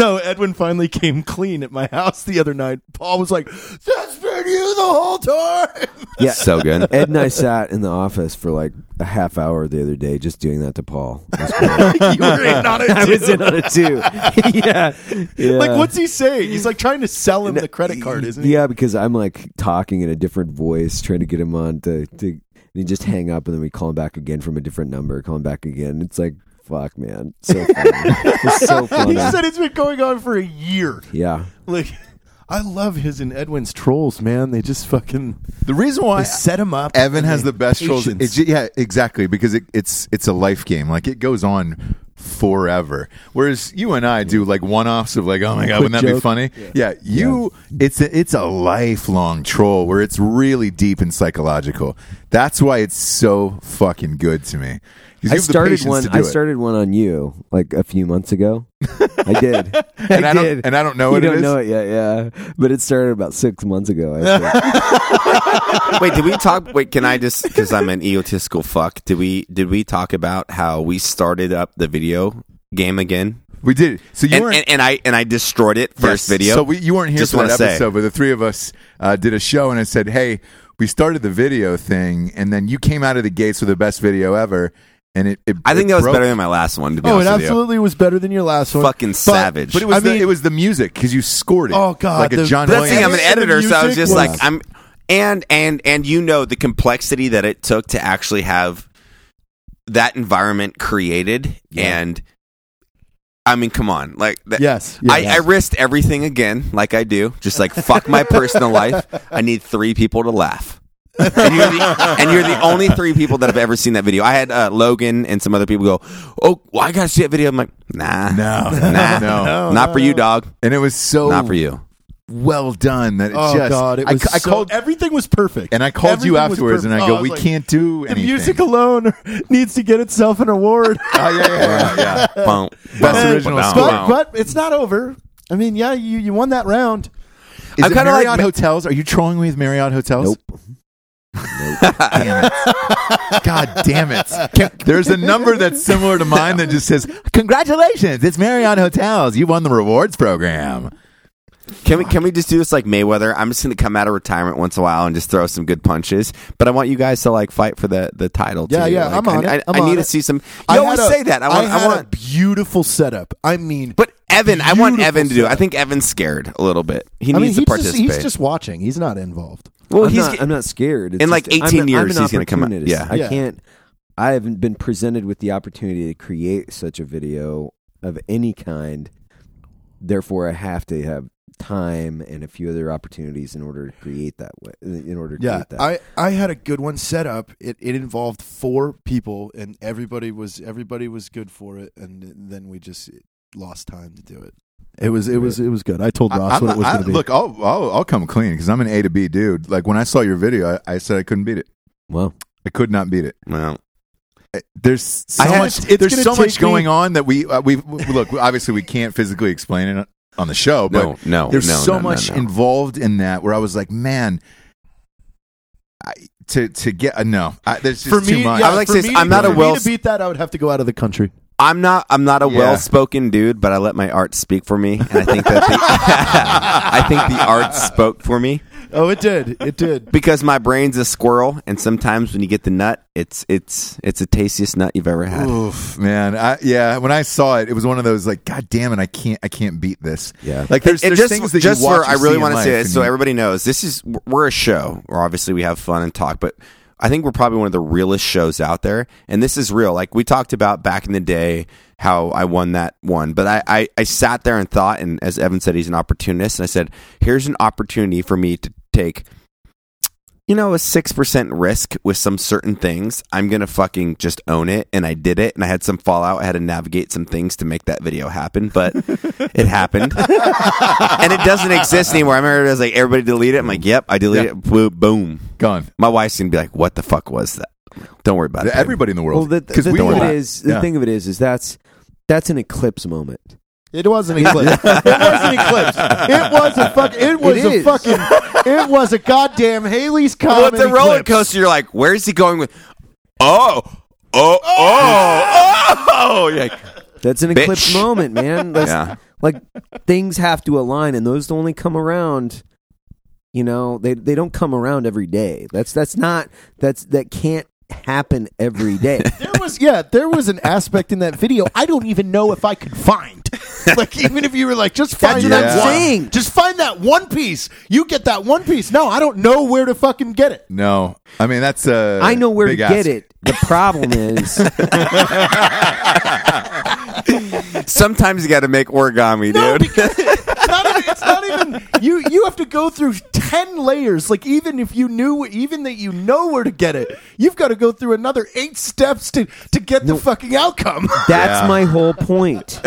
No, Edwin finally came clean at my house the other night. Paul was like, that's been you the whole time. Yeah, so good. Ed and I sat in the office for like a half hour the other day just doing that to Paul. You were in on it too. I was in on it too. Yeah. Like, what's he saying? He's like trying to sell him the credit card, isn't he? Yeah, because I'm like talking in a different voice, trying to get him on to and just hang up, and then we call him back again from a different number, call him back again. It's like, fuck, man. So funny. It's so funny. He said it's been going on for a year. Yeah. Like, I love his and Edwin's trolls, man. They just fucking... The reason why... They set him up. Evan has the best trolls. Yeah, exactly, because it's a life game. Like, it goes on forever. Whereas you and I do like one-offs of like, oh my God, wouldn't that be funny? Yeah, it's a lifelong troll where it's really deep and psychological. That's why it's so fucking good to me. I started one on you like a few months ago. I did. I don't know it yet. Yeah, but it started about 6 months ago, I think. Wait, did we talk? Wait, can I just, because I'm an egotistical fuck? Did we talk about how we started up the video game again? We did. So you and I destroyed it first video. So you weren't here just for that episode, but the three of us did a show, and I said, hey, we started the video thing, and then you came out of the gates with the best video ever. And I think that was better than my last one, to be honest with you. Oh, it absolutely was better than your last one. Fucking savage. But it was the music, because you scored it. Oh, God. Like a John Williams. That's the thing, I'm an editor, so I was just like, and you know the complexity that it took to actually have that environment created. Yeah. And, I mean, come on. Like, I risked everything again, like I do. Just like, fuck my personal life. I need three people to laugh. and you're the only three people that have ever seen that video. I had Logan and some other people go, oh, well, I gotta see that video. I'm like, nah, not for you, dog. And it was so not for you. Well done. That it I called everything was perfect. And I called everything you afterwards, and I go, we can't do anything. The music alone needs to get itself an award. Yeah. Best original song. But it's not over. I mean, yeah, you won that round. Is it Marriott Hotels? Are you trolling me with Marriott Hotels? Nope. Damn it. God damn it. There's a number that's similar to mine that just says, congratulations, it's Marriott Hotels. You won the rewards program. Can we just do this like Mayweather? I'm just going to come out of retirement once in a while and just throw some good punches. But I want you guys to like fight for the title. Yeah, too. Yeah. Like, I need to see some. You always say that. I want a beautiful setup. I mean, but Evan, I want Evan to do it. I think Evan's scared a little bit. He needs to participate. He's just watching. He's not involved. Well, I'm not scared. It's in like 18 years, he's going to come out. Yeah. I haven't been presented with the opportunity to create such a video of any kind. Therefore, I have to have time and a few other opportunities in order to create that. I had a good one set up. It involved four people, and everybody was good for it. And then we just lost time to do it. It was good. I told Ross what it was going to be. Look, I'll come clean because I'm an A to B dude. Like when I saw your video, I said I couldn't beat it. Well, I could not beat it. Well, there's so much going on that we look. Obviously, we can't physically explain it on the show, but there's so much involved in that where I was like, man. That's just too much. Yeah, I like this. To beat that, I would have to go out of the country. I'm not a well-spoken dude, but I let my art speak for me, and I think that the art spoke for me. Oh, it did. Because my brain's a squirrel, and sometimes when you get the nut, it's the tastiest nut you've ever had. Oof, man. When I saw it, it was one of those like, God damn it, I can't beat this. Yeah. Like there's things that just you watch. I really want to say this so everybody knows. We're a show where obviously we have fun and talk, but I think we're probably one of the realest shows out there, and this is real. Like we talked about back in the day how I won that one, but I sat there and thought, and as Evan said, he's an opportunist, and I said, here's an opportunity for me to take, a 6% risk with some certain things. I'm going to fucking just own it, and I did it, and I had some fallout. I had to navigate some things to make that video happen, but it happened, and it doesn't exist anymore. I remember it was like, everybody delete it. I'm like, yep, I deleted it. Boom. Gone. My wife's going to be like, what the fuck was that? Don't worry about it. Everybody in the world. Well, the thing of it is that's an eclipse moment. It was an eclipse. It was a goddamn Haley's Comet. Well, it's a roller coaster. You're like, where is he going with? Oh! You're like, that's an eclipse moment, man. Like things have to align, and those only come around. They don't come around every day. That can't happen every day. there was an aspect in that video I don't even know if I could find. Like even if you were like, just find that thing. Just find that one piece. You get that one piece. No, I don't know where to fucking get it. No. I mean that's a I know where to get it. The problem is sometimes you gotta make origami, dude. No, it's not even you have to go through 10 layers. Like even if you knew, even that you know where to get it, you've got to go through another 8 steps to get the fucking outcome. That's my whole point.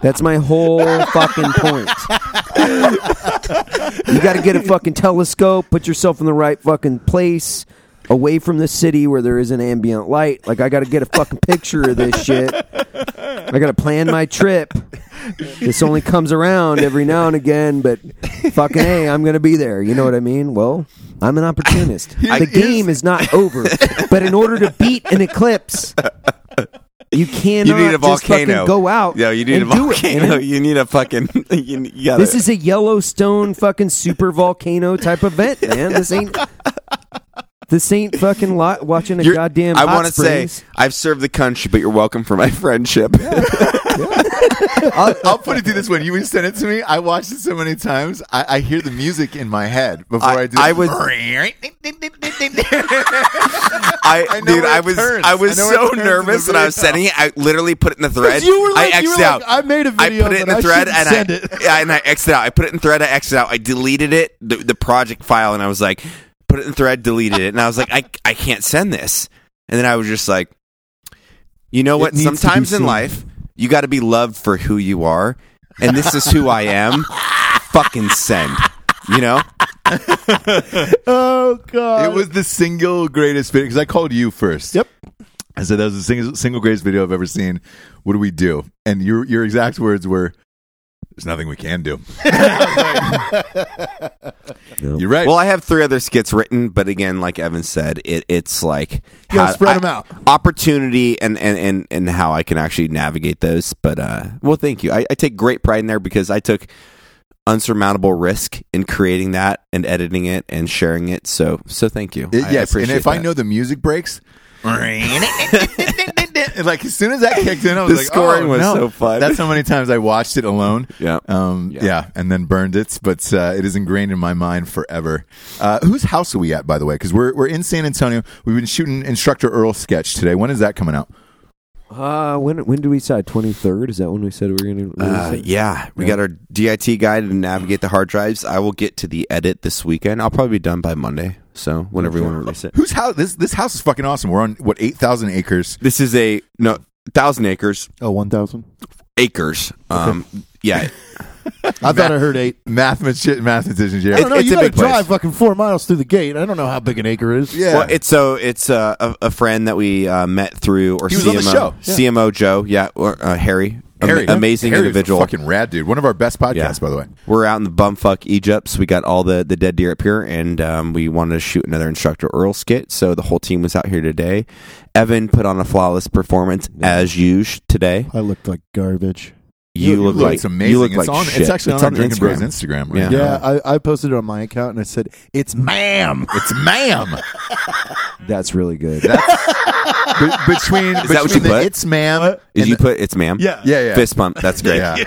That's my whole fucking point. You got to get a fucking telescope, put yourself in the right fucking place. away from the city where there isn't ambient light. Like, I got to get a fucking picture of this shit. I got to plan my trip. This only comes around every now and again, but fucking A, I'm going to be there. You know what I mean? Well, I'm an opportunist. The game is not over. But in order to beat an eclipse... You cannot just fucking go out. Yeah, you need a volcano. You need a fucking. This is a Yellowstone fucking super volcano type event, man. This ain't fucking watching a goddamn. I want to say I've served the country, but you're welcome for my friendship. Yeah. Yeah. I'll put it to this one. You would send it to me. I watched it so many times. I hear the music in my head before I do. I was so nervous, and I was sending it. I literally put it in the thread. I X'd out. I made a video. I put it in the thread, and I X'd it out. I put it in thread. I X'd it out. I deleted it, the project file, and I was like, put it in thread, deleted it, and I was like, I can't send this. And then I was just like, you know what? Sometimes in life. You got to be loved for who you are, and this is who I am. Fucking send, you know? Oh, God. It was the single greatest video, because I called you first. Yep. I said, that was the single greatest video I've ever seen. What do we do? And your exact words were, there's nothing we can do. You're right. Well, I have three other skits written, but again, like Evan said, it's like how spread them out, opportunity, and how I can actually navigate those. But well, thank you. I take great pride in there because I took unsurmountable risk in creating that and editing it and sharing it. So thank you. I appreciate it. And if that. I know the music breaks. Like, as soon as that kicked in, I was like, scoring was so fun. That's how many times I watched it alone. Yeah. And then burned it. But it is ingrained in my mind forever. Whose house are we at, by the way? Because we're in San Antonio. We've been shooting Instructor Earl sketch today. When is that coming out? When do we decide? 23rd? Is that when we said we were going to release it? Yeah. We got our DIT guide to navigate the hard drives. I will get to the edit this weekend. I'll probably be done by Monday. So whenever you want to release it. Whose house? This house is fucking awesome. We're on, 8,000 acres? This is 1,000 acres. Oh, 1,000? Acres. Yeah. I thought I heard 8. Mathematician Jerry. I don't know. You gotta drive fucking 4 miles through the gate. I don't know how big an acre is. Yeah. Well, it's a friend that we met through, or he was CMO, on the show. Yeah. CMO Joe. Yeah. Or Harry. Harry, amazing individual, fucking rad dude. One of our best podcasts, by the way. We're out in the bumfuck Egypt, so we got all the dead deer up here, and we wanted to shoot another Instructor Earl skit. So the whole team was out here today. Evan put on a flawless performance as usual today. I looked like garbage. You look like it's amazing. You look like shit. It's actually on Drinkin' Bros Instagram. Right? Yeah. I posted it on my account and I said, "It's ma'am, it's ma'am." That's really good. Is that what you put? It's ma'am. Did you put it's ma'am? Yeah. Fist pump. That's great. Yeah.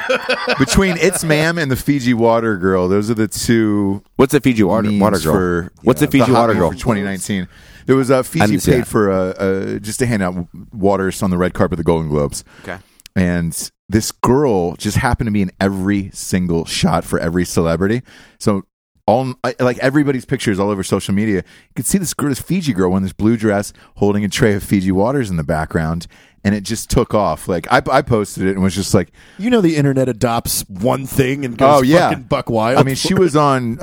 Between it's ma'am and the Fiji water girl, those are the two. What's the Fiji water girl? What's the Fiji water girl for 2019? There was Fiji paid for just to hand out water on the red carpet of the Golden Globes. Okay, and this girl just happened to be in every single shot for every celebrity. So everybody's pictures all over social media. You could see this Fiji girl in this blue dress holding a tray of Fiji waters in the background. And it just took off. Like I posted it and was just like, you know, the internet adopts one thing and goes fucking buck wild. I mean, she was on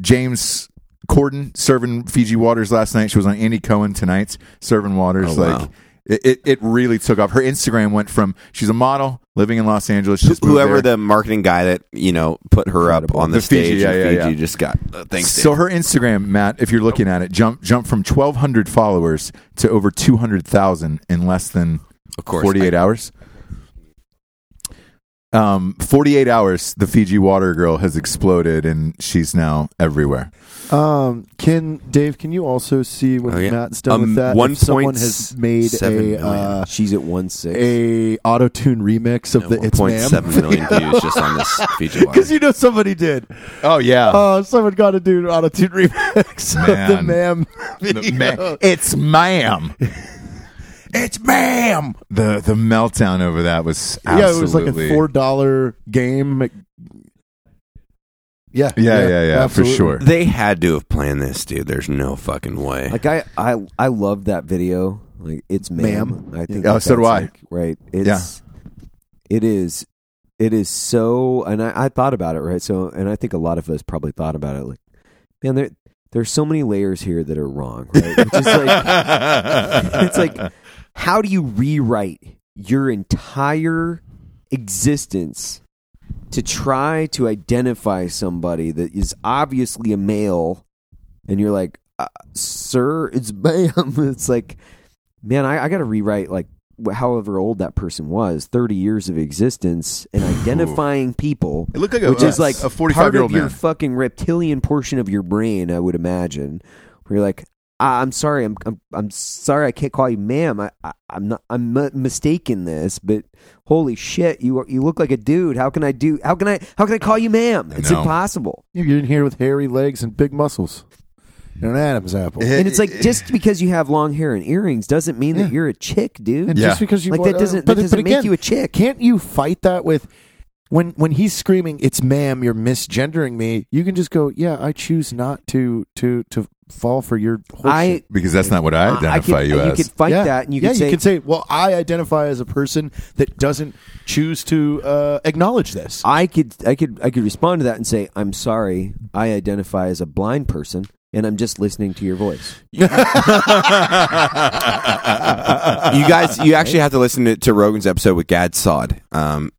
James Corden serving Fiji waters last night. She was on Andy Cohen tonight serving waters. Oh, like. Wow. It really took off. Her Instagram went from she's a model living in Los Angeles. The marketing guy that put her up on the stage. Fiji, Fiji just got thanks. So her Instagram, Matt, if you're looking at it, jumped from 1,200 followers to over 200,000 in less than 48 hours. 48 hours. The Fiji water girl has exploded, and she's now everywhere. Can you also see what Matt's done with that? If someone has made she's at 1.6 a auto tune remix of the 1.7 million views just on this Fiji water because somebody did. Oh yeah, someone got to do an auto tune remix of the ma'am. It's ma'am. It's ma'am. The meltdown over that was absolutely... Yeah, it was like a $4 game. Yeah, for sure. They had to have planned this, dude. There's no fucking way. Like I love that video. Like it's ma'am. I think. Oh, so do I. Like, right. It's, yeah. It is. It is so. And I thought about it. Right. So, and I think a lot of us probably thought about it. Like, man, there's so many layers here that are wrong, right? Which is like, it's like, how do you rewrite your entire existence to try to identify somebody that is obviously a male, and you're like, sir, it's ma'am. It's like, man, I got to rewrite like however old that person was, 30 years of existence, and identifying people. It looked like which is like a 45-year-old man. Your fucking reptilian portion of your brain, I would imagine, where you're like, I'm sorry, I'm sorry, I can't call you ma'am. I'm mistaken this, but holy shit, you look like a dude. How can I call you ma'am? It's impossible. You're in here with hairy legs and big muscles. An Adam's apple. And it's like, just because you have long hair and earrings doesn't mean that you're a chick, dude. And just because you like that doesn't make you a chick. Can't you fight that with when he's screaming, "It's ma'am, you're misgendering me"? You can just go, "Yeah, I choose not to fall for your horseshit." Because that's not what I identify you as. You could fight that, and you can say, "Well, I identify as a person that doesn't choose to acknowledge this." I could respond to that and say, "I'm sorry, I identify as a blind person, and I'm just listening to your voice." You guys, you actually have to listen to Rogan's episode with Gad Saad.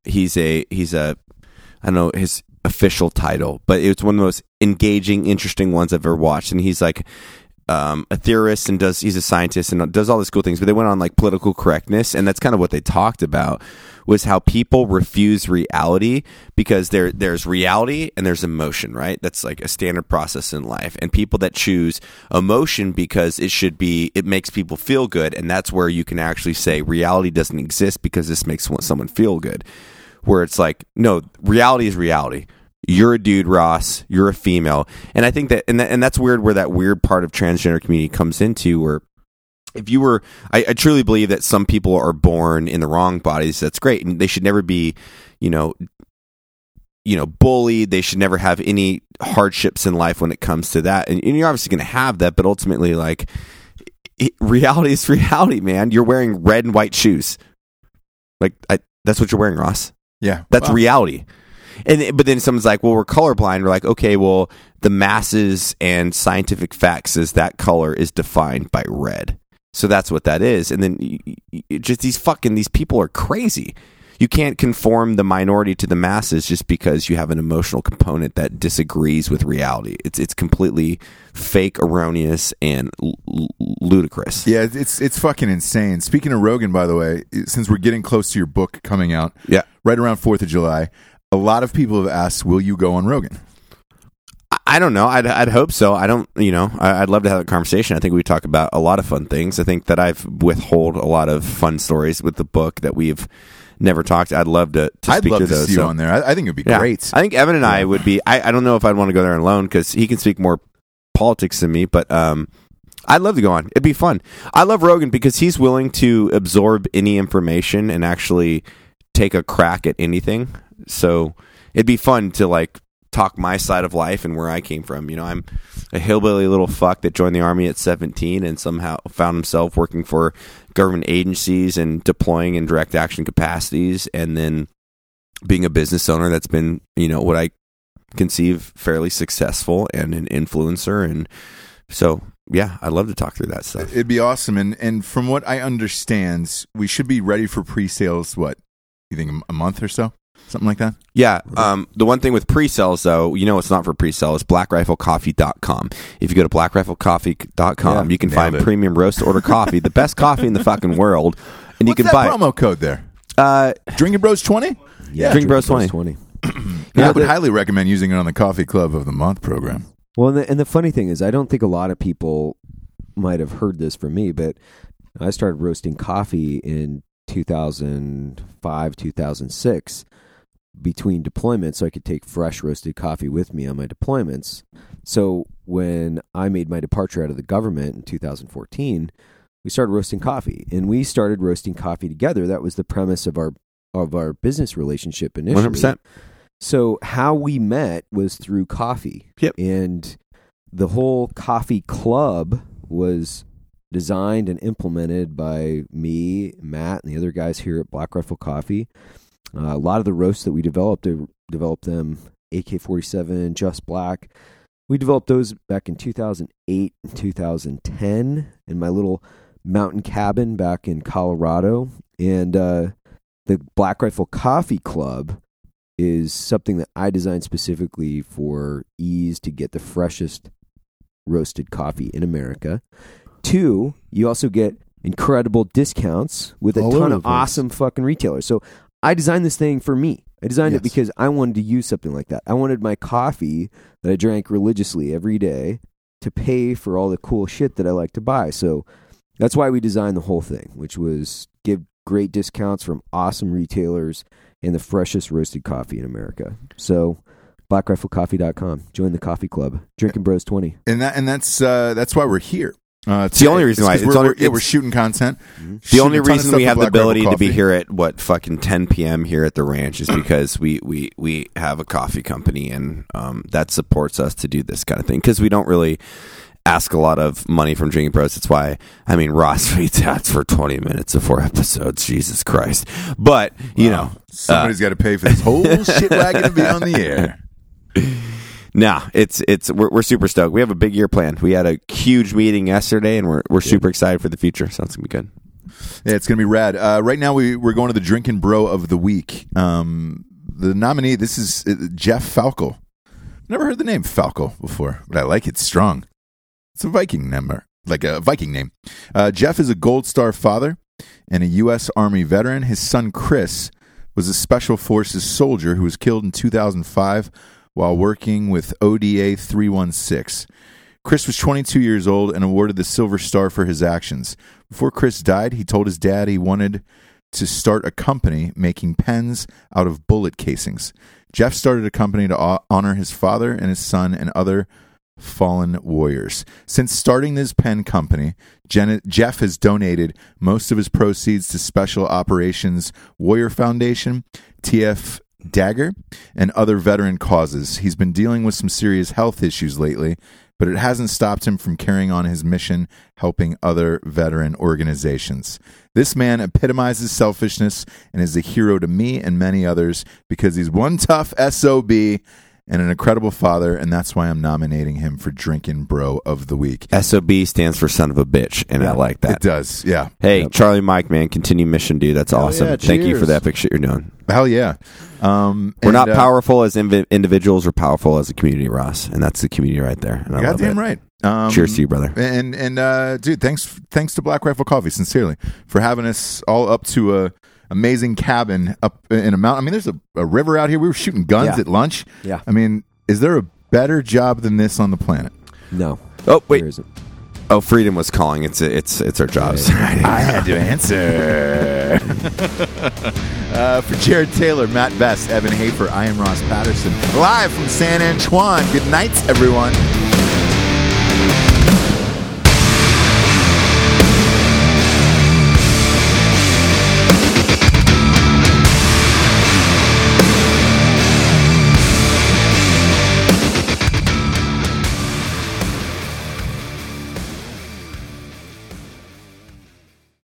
He's a, I don't know his official title, but it's one of the most engaging, interesting ones I've ever watched. And he's like a theorist, and he's a scientist and does all these cool things. But they went on like political correctness, and that's kind of what they talked about, was how people refuse reality because there's reality and there's emotion, right? That's like a standard process in life. And people that choose emotion because it makes people feel good, and that's where you can actually say reality doesn't exist because this makes someone feel good. Where it's like, no, reality is reality. You're a dude, Ross. You're a female. And I think that, and that's weird where that weird part of transgender community comes into, where if you were, I truly believe that some people are born in the wrong bodies. That's great, and they should never be, bullied. They should never have any hardships in life when it comes to that. And you're obviously going to have that, but ultimately, like, reality is reality, man. You're wearing red and white shoes, like that's what you're wearing, Ross. Yeah, that's reality. But then someone's like, well, we're colorblind. We're like, okay, well, the masses and scientific facts is that color is defined by red. So that's what that is. And then just these people are crazy. You can't conform the minority to the masses just because you have an emotional component that disagrees with reality. It's completely fake, erroneous, and ludicrous. Yeah, it's fucking insane. Speaking of Rogan, by the way, since we're getting close to your book coming out, right around 4th of July, a lot of people have asked, will you go on Rogan? I don't know. I'd hope so. I don't, I'd love to have a conversation. I think we talk about a lot of fun things. I think that I've withheld a lot of fun stories with the book that we've never talked. I'd love to speak to those. I'd love to see you on there. I think it'd be great. I think Evan and I would be, I don't know if I'd want to go there alone because he can speak more politics than me, but I'd love to go on. It'd be fun. I love Rogan because he's willing to absorb any information and actually take a crack at anything. So it'd be fun to like talk my side of life and where I came from. I'm a hillbilly little fuck that joined the army at 17 and somehow found himself working for government agencies and deploying in direct action capacities, and then being a business owner that's been, what I conceive fairly successful, and an influencer. And so, yeah, I'd love to talk through that stuff. It'd be awesome. And from what I understand, we should be ready for pre-sales, what, you think a month or so? Something like that? Yeah. The one thing with pre-sales, though, it's not for pre-sale, is BlackRifleCoffee.com. If you go to BlackRifleCoffee.com, you can find premium roast order coffee, the best coffee in the fucking world. And what's you can buy that promo code there? Drinkin' Bros 20? Yeah, Drinkin' Bros 20. I would highly recommend using it on the Coffee Club of the Month program. Well, and the funny thing is, I don't think a lot of people might have heard this from me, but I started roasting coffee in 2005, 2006. Between deployments, so I could take fresh roasted coffee with me on my deployments. So when I made my departure out of the government in 2014, we started roasting coffee, and we started roasting coffee together. That was the premise of our business relationship initially. 100%. So how we met was through coffee. Yep. And the whole coffee club was designed and implemented by me, Matt, and the other guys here at Black Rifle Coffee. A lot of the roasts that we developed them AK-47, Just Black, We developed those back in 2008 and 2010 in my little mountain cabin back in Colorado. And the Black Rifle Coffee Club is something that I designed specifically for ease to get the freshest roasted coffee in America. Two, you also get incredible discounts with a ton of awesome fucking retailers. So I designed this thing for me. I designed it because I wanted to use something like that. I wanted my coffee that I drank religiously every day to pay for all the cool shit that I like to buy. So that's why we designed the whole thing, which was give great discounts from awesome retailers and the freshest roasted coffee in America. So BlackRifleCoffee.com. Join the coffee club. Drinkin' Bros 20. And that's why we're here. It's the only reason why we're shooting content. Mm-hmm. The only reason we have the ability to be here at what fucking 10 p.m. here at the ranch is because we have a coffee company, and that supports us to do this kind of thing because we don't really ask a lot of money from Drinking Bros. That's why, I mean, Ross reads ads for 20 minutes of four episodes. Jesus Christ. But, you know. Somebody's got to pay for this whole shit wagon to be on the air. Nah, we're super stoked. We have a big year planned. We had a huge meeting yesterday, and we're super excited for the future. So it's going to be good. Yeah, it's going to be rad. Right now, we're going to the Drinkin' Bro of the Week. The nominee, this is Jeff Falco. Never heard the name Falco before, but I like it strong. It's a Viking number, like a Viking name. Jeff is a Gold Star father and a U.S. Army veteran. His son, Chris, was a Special Forces soldier who was killed in 2005 while working with ODA 316. Chris was 22 years old and awarded the Silver Star for his actions. Before Chris died, he told his dad he wanted to start a company making pens out of bullet casings. Jeff started a company to honor his father and his son and other fallen warriors. Since starting this pen company, Jeff has donated most of his proceeds to Special Operations Warrior Foundation, TF Dagger, and other veteran causes. He's been dealing with some serious health issues lately, but it hasn't stopped him from carrying on his mission, helping other veteran organizations. This man epitomizes selfishness and is a hero to me and many others because he's one tough SOB and an incredible father, and that's why I'm nominating him for Drinkin' Bro of the Week. SOB stands for son of a bitch, and I like that. It does, yeah. Hey, yep. Charlie Mike, man, continue mission, dude. That's awesome. Yeah, thank you for that epic shit you're doing. Hell yeah. We're not powerful as individuals, we're powerful as a community, Ross, and that's the community right there. And goddamn right. Cheers to you, brother. And dude, thanks to Black Rifle Coffee, sincerely, for having us all up to a amazing cabin up in a mountain. I mean, there's a river out here. We were shooting guns at lunch. Yeah. I mean, is there a better job than this on the planet? No. Oh, wait. There isn't. Oh, Freedom was calling. It's our jobs. I had to answer. For Jarred Taylor, Mat Best, Evan Hafer, I am Ross Patterson. Live from San Antonio. Good night, everyone.